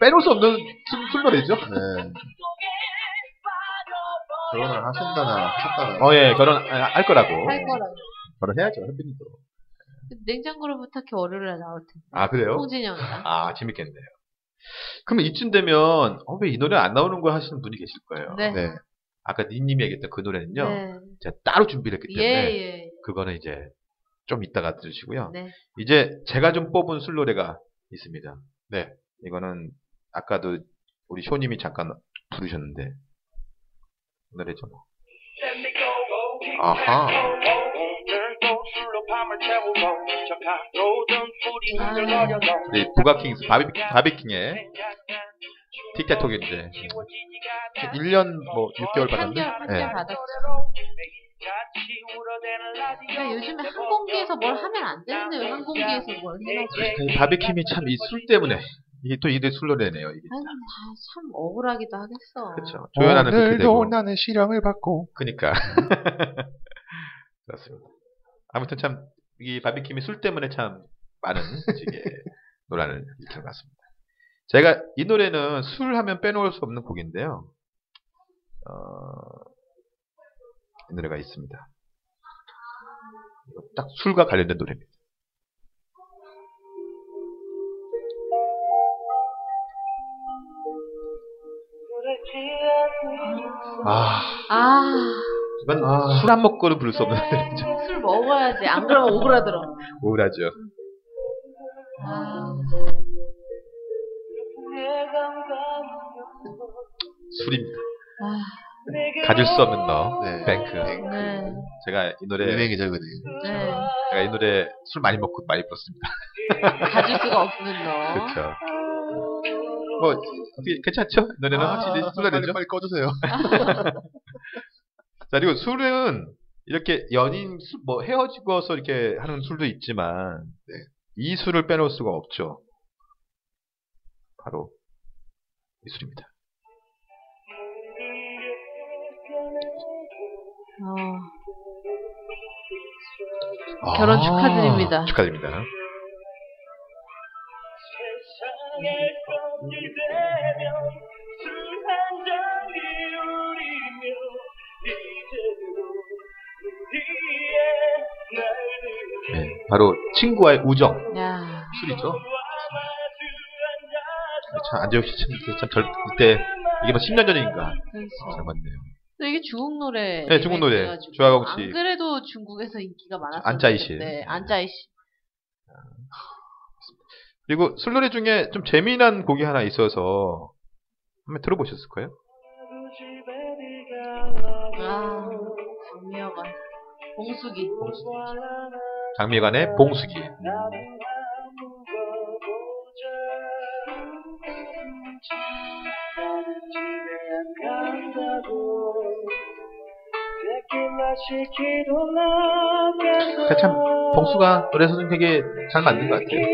빼놓을 수 없는 춤, 춤 노래죠. 네. 결혼을 하신다나 하셨다나. 어, 예, 결혼 할 거라고. 할 거라고. 결혼해야죠, 현빈이도. 냉장고를 부탁해 월요일에 나올 텐데. 아, 그래요? 홍진영. 아, 재밌겠네요. 그럼 이쯤 되면 어, 왜 이 노래 안 나오는 거야 하시는 분이 계실 거예요. 네. 네. 아까 니님이 얘기했던 그 노래는요. 네. 제가 따로 준비를 했기 때문에 예, 예. 그거는 이제 좀 이따가 들으시고요. 네. 이제 제가 좀 뽑은 술 노래가 있습니다. 네. 이거는 아까도 우리 쇼님이 잠깐 부르셨는데 노래죠. 아하. 네, 부가킹스 바비, 바비킹의 틱타톡인데 일 년 뭐 육 개월 받았는데 한개 네. 받았죠. 그러니까 요즘에 항공기에서 뭘 하면 안 되는데요. 항공기에서 뭘 해가지고 바비킴이 참 이 술 때문에 이게 또 이들 술 노래네요. 이게 아유, 참 억울하기도 하겠어. 그렇죠. 조연하는 그렇게 되고 오늘도 나는 실형을 받고. 그니까 그렇습니다. 아무튼 참 이 바비킴이 술 때문에 참 많은 식의 논란을 일으킨 것 같습니다. 제가 이 노래는 술 하면 빼놓을 수 없는 곡인데요. 어, 이 노래가 있습니다. 딱 술과 관련된 노래입니다. 아, 아. 이건 아. 술 안 먹고는 부를 수 없는 노래죠. 술 먹어야지. 안 그러면 오그라들어. 오그라죠. 아. 술입니다. 아. 가질 수 없는 너. 네. 뱅크. 네. 제가 이 노래 유명이죠, 그죠? 네. 제가 이 노래 술 많이 먹고 많이 불렀습니다. 가질 수가 없는 너. 그렇죠. 뭐 어떻게 괜찮죠? 이 노래는 아, 확실히 술이 되죠. 빨리 꺼주세요. 자, 그리고 술은 이렇게 연인 뭐 헤어지고서 이렇게 하는 술도 있지만 네. 이 술을 빼놓을 수가 없죠. 바로 이 술입니다. 어... 아, 결혼 축하드립니다. 축하드립니다. 네, 바로 친구와의 우정 야. 술이죠. 참 안재욱 씨 참 절 이때 이게 막 십 년 전인가 잘 맞네요. 이게 중국 노래. 네, 중국 노래. 조아경 씨. 안 그래도 중국에서 인기가 많았어요. 안짜이 씨. 네, 안짜이 씨. 그리고 술 노래 중에 좀 재미난 곡이 하나 있어서 한번 들어보셨을 거예요. 아, 장미여관. 봉숙이. 봉숙이. 장미여관의 봉숙이. 참 봉수가 노래에서는 되게 잘 만든 것 같아요.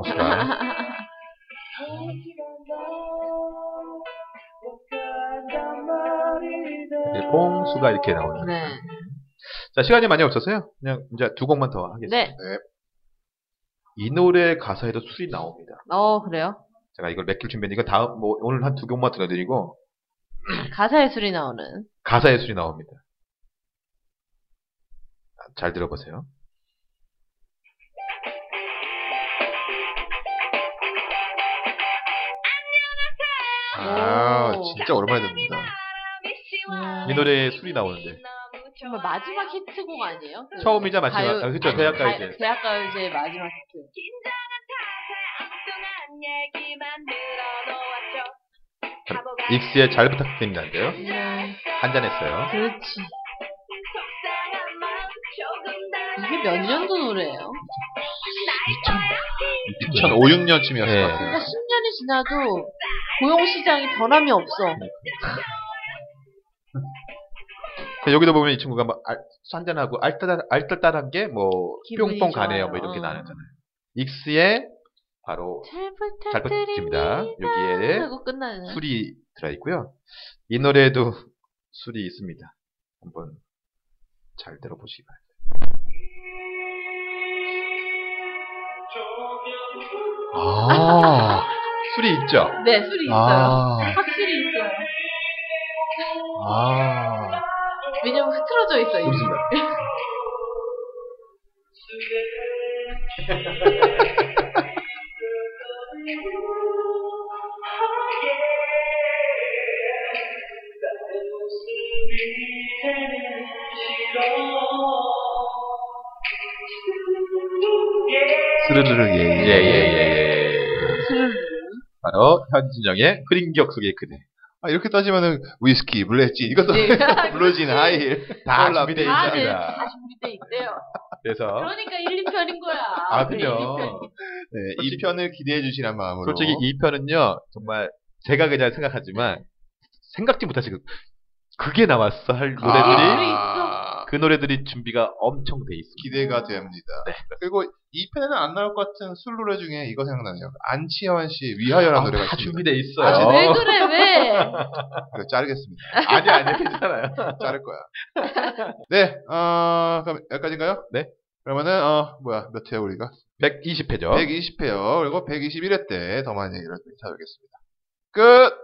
봉수가 이제 봉수가 이렇게 나오네요. 네. 자, 시간이 많이 없어서요. 그냥 이제 두 곡만 더 하겠습니다. 네. 이 노래 가사에도 술이 나옵니다. 어, 그래요? 제가 이걸 몇 개를 준비했는데, 이거 다음, 뭐, 오늘 한 두 곡만 들려드리고. 가사에 술이 나오는. 가사에 술이 나옵니다. 잘 들어보세요. 아, 진짜 오랜만에 듣는다. 음. 이 노래에 술이 나오는데. 정말 마지막 히트곡 아니에요? 그 처음이자 마지막. 가요, 아, 그쵸, 대학가요제. 대학가요제 마지막 히트. 익스의 잘 부탁드립니다인데요. 음. 한잔했어요. 그렇지. 이게 몇 년도 노래예요? 이천오, 육년쯤이었을 네. 것 같아요. 그러니까 십 년이 지나도 고용시장이 변함이 없어. 여기도 보면 이 친구가 막 알, 한잔하고 알딸, 알딸딸한 게 뭐 뿅뽕 가네요 뭐 이런 게 나오잖아요. 익스의 바로 잘 부탁드립니다. 여기에 술이 들어있고요. 이 노래에도 술이 있습니다. 한번 잘 들어보시기 바랍니다. 아, 술이 있죠? 네, 술이 아. 있어요. 확실히 있어요. 아. 왜냐면 흐트러져 있어요. 그렇습니다. 스르르르 예예예예 예, 예. 바로 현진영의 흐린 기억 속의 그대. 아, 이렇게 따지면은 위스키, 블랙진, 이것도 네. 블루진, 하이힐 다 준비돼 있습니다. 네, 다 준비돼 있대요. 그래서 그러니까 일, 이 편인 거야. 아, 그죠. 네, 솔직히, 이 편을 기대해 주시란 마음으로. 솔직히 이 편은요 정말 제가 그냥 생각하지만 생각지 못하지 그게 나왔어 할 노래들이 아, 그 노래들이 준비가 엄청 돼 있습니다. 기대가 됩니다. 네. 그리고 이 편에는 안 나올 것 같은 술 노래 중에 이거 생각나네요. 안치환 씨 위하여라는 아, 노래가 다 있습니다. 준비돼 있어요. 아, 왜 그래 왜? 그래, 자르겠습니다. 아니 아니 괜찮아요. 자를 거야. 네, 어, 그럼 여기까지인가요? 네. 그러면은 어 뭐야 몇 회야 우리가? 백이십 회죠. 백이십 회요. 그리고 백이십일 회 때 더 많은 얘기를 찾아오겠습니다. 끝.